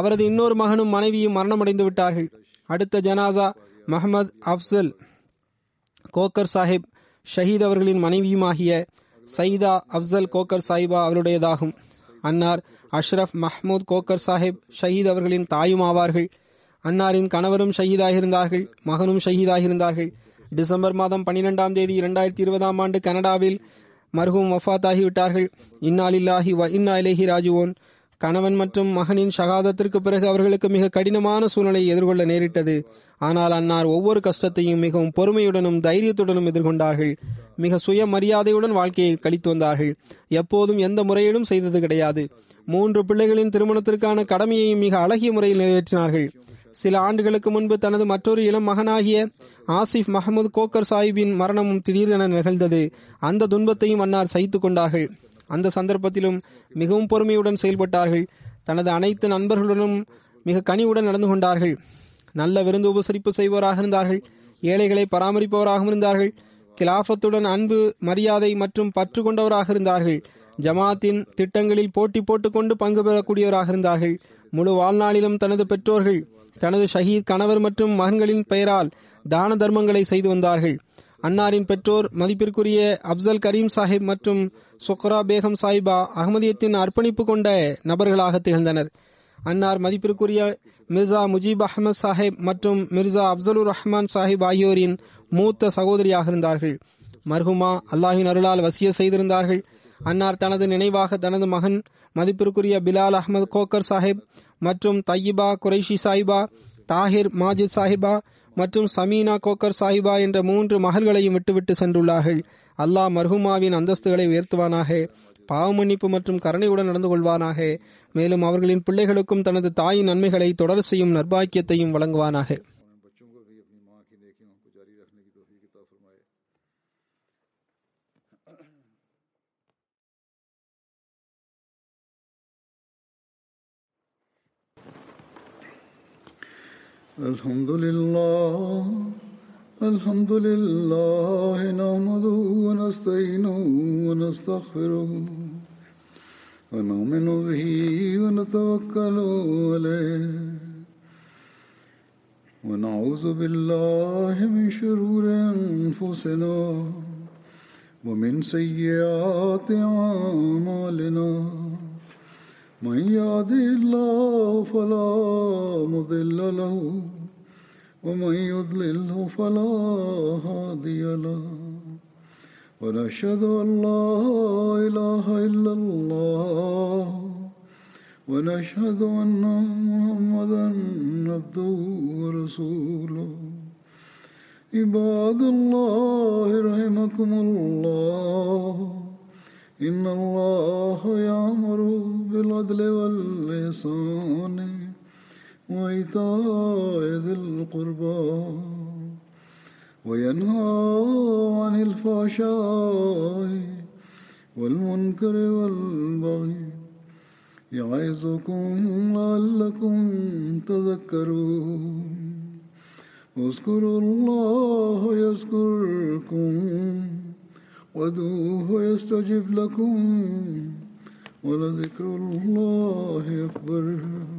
அவரது இன்னொரு மகனும் மனைவியும் மரணமடைந்து விட்டார்கள். அடுத்த ஜனாசா மஹமது அப்சல் கோக்கர் சாஹிப் ஷஹீத் அவர்களின் மனைவியுமாகிய சயிதா அப்சல் கோக்கர் சாஹிபா அவருடையதாகும். அன்னார் அஷ்ரஃப் மஹ்மூத் கோக்கர் சாஹிப் ஷஹீத் அவர்களின் தாயும் ஆவார்கள். அன்னாரின் கணவரும் ஷஹீதாகியிருந்தார்கள். மகனும் ஷஹீதாகியிருந்தார்கள். டிசம்பர் மாதம் பனிரெண்டாம் தேதி இரண்டாயிரத்தி இருபதாம் ஆண்டு கனடாவில் மர்ஹூம் வஃபாத்தாகிவிட்டார்கள். இன்னாலில்லாஹி வ இன்னா இலைஹி ராஜிஊன். கணவன் மற்றும் மகனின் ஷகாதத்திற்கு பிறகு அவர்களுக்கு மிக கடினமான சூழ்நிலையை எதிர்கொள்ள நேரிட்டது. ஆனால் அன்னார் ஒவ்வொரு கஷ்டத்தையும் மிகவும் பொறுமையுடனும் தைரியத்துடனும் எதிர்கொண்டார்கள். மிக சுய மரியாதையுடன் வாழ்க்கையை கழித்து வந்தார்கள். எப்போதும் எந்த முறையிலும் செய்தது கிடையாது. மூன்று பிள்ளைகளின் திருமணத்திற்கான கடமையையும் மிக அழகிய முறையில் நிறைவேற்றினார்கள். சில ஆண்டுகளுக்கு முன்பு தனது மற்றொரு இளம் மகனாகிய ஆசிஃப் மஹமூத் கோக்கர் சாஹிப்பின் மரணமும் திடீரென நிகழ்ந்தது. அந்த துன்பத்தையும் அன்னார் சகித்து கொண்டார்கள். அந்த சந்தர்ப்பத்திலும் மிகவும் பொறுமையுடன் செயல்பட்டார்கள். தனது அனைத்து நண்பர்களுடனும் மிக கனிவுடன் நடந்து கொண்டார்கள். நல்ல விருந்து உபசரிப்பு செய்பவராக இருந்தார்கள். ஏழைகளை பராமரிப்பவராகவும் இருந்தார்கள். கிலாஃபத்துடன் அன்பு மரியாதை மற்றும் பற்று கொண்டவராக இருந்தார்கள். ஜமாத்தின் திட்டங்களில் போட்டி போட்டுக்கொண்டு பங்கு பெறக்கூடியவராக இருந்தார்கள். முழு வாழ்நாளிலும் தனது பெற்றோர்கள் தனது ஷஹீத் கணவர் மற்றும் மகன்களின் பெயரால் தான தர்மங்களை செய்து வந்தார்கள். அன்னாரின் பெற்றோர் மதிப்பிற்குரிய அப்சல் கரீம் சாஹிப் மற்றும் சுக்ரா பேகம் சாஹிபா அகமதியத்தின் அர்ப்பணிப்பு கொண்ட நபர்களாக திகழ்ந்தனர். அன்னார் மதிப்பிற்குரிய மிர்சா முஜீப் அஹமத் சாஹிப் மற்றும் மிர்சா அப்சலுர் ரஹ்மான் சாஹிப் ஆகியோரின் மூத்த சகோதரியாக இருந்தார்கள். மர்ஹுமா அல்லாஹின் அருளால் வசிய செய்திருந்தார்கள். அன்னார் தனது நினைவாக தனது மகன் மதிப்பிற்குரிய பிலால் அஹமத் கோக்கர் சாஹிப் மற்றும் தையிபா குரைஷி சாஹிபா, தாஹிர் மாஜித் சாஹிபா மற்றும் சமீனா கோக்கர் சாஹிபா என்ற மூன்று மகள்களையும் விட்டுவிட்டு சென்றுள்ளார்கள். அல்லாஹ் மர்ஹூமாவின் அந்தஸ்துகளை உயர்த்துவானாக. பாவ மன்னிப்பு மற்றும் கருணையுடன் நடந்து கொள்வானாக. மேலும் அவர்களின் பிள்ளைகளுக்கும் தனது தாயின் நன்மைகளை தொடர் செய்யும் நற்பாக்கியத்தையும் வழங்குவானாக. அல்ஹம்துலில்லாஹ் அல்ஹம்துலில்லாஹ் நஹ்மதுஹு வ நஸ்தஈனுஹு வ நஸ்தக்ஃபிருஹு வ நுஃமினு பிஹி வ நதவக்கலு அலைஹி வ நஅஊசு பில்லாஹி மின் ஷுரூரி அன்ஃபுஸினா வ மின் ஸய்யிஆத்தி அமாலினா. من يهد الله فلا مضل له ومن يضلل فلا هادي له ونشهد أن لا إله إلا الله ونشهد أن محمدا عبده ورسوله. عباد الله رحمكم الله. إن الله يأمر بالعدل والإحسان وإيتاء ذي القربى وينهى عن الفحشاء والمنكر والبغي يعظكم لعلكم تذكرون اذكروا الله يذكركم وادعوه يستجب لكم ولذكر الله أكبر.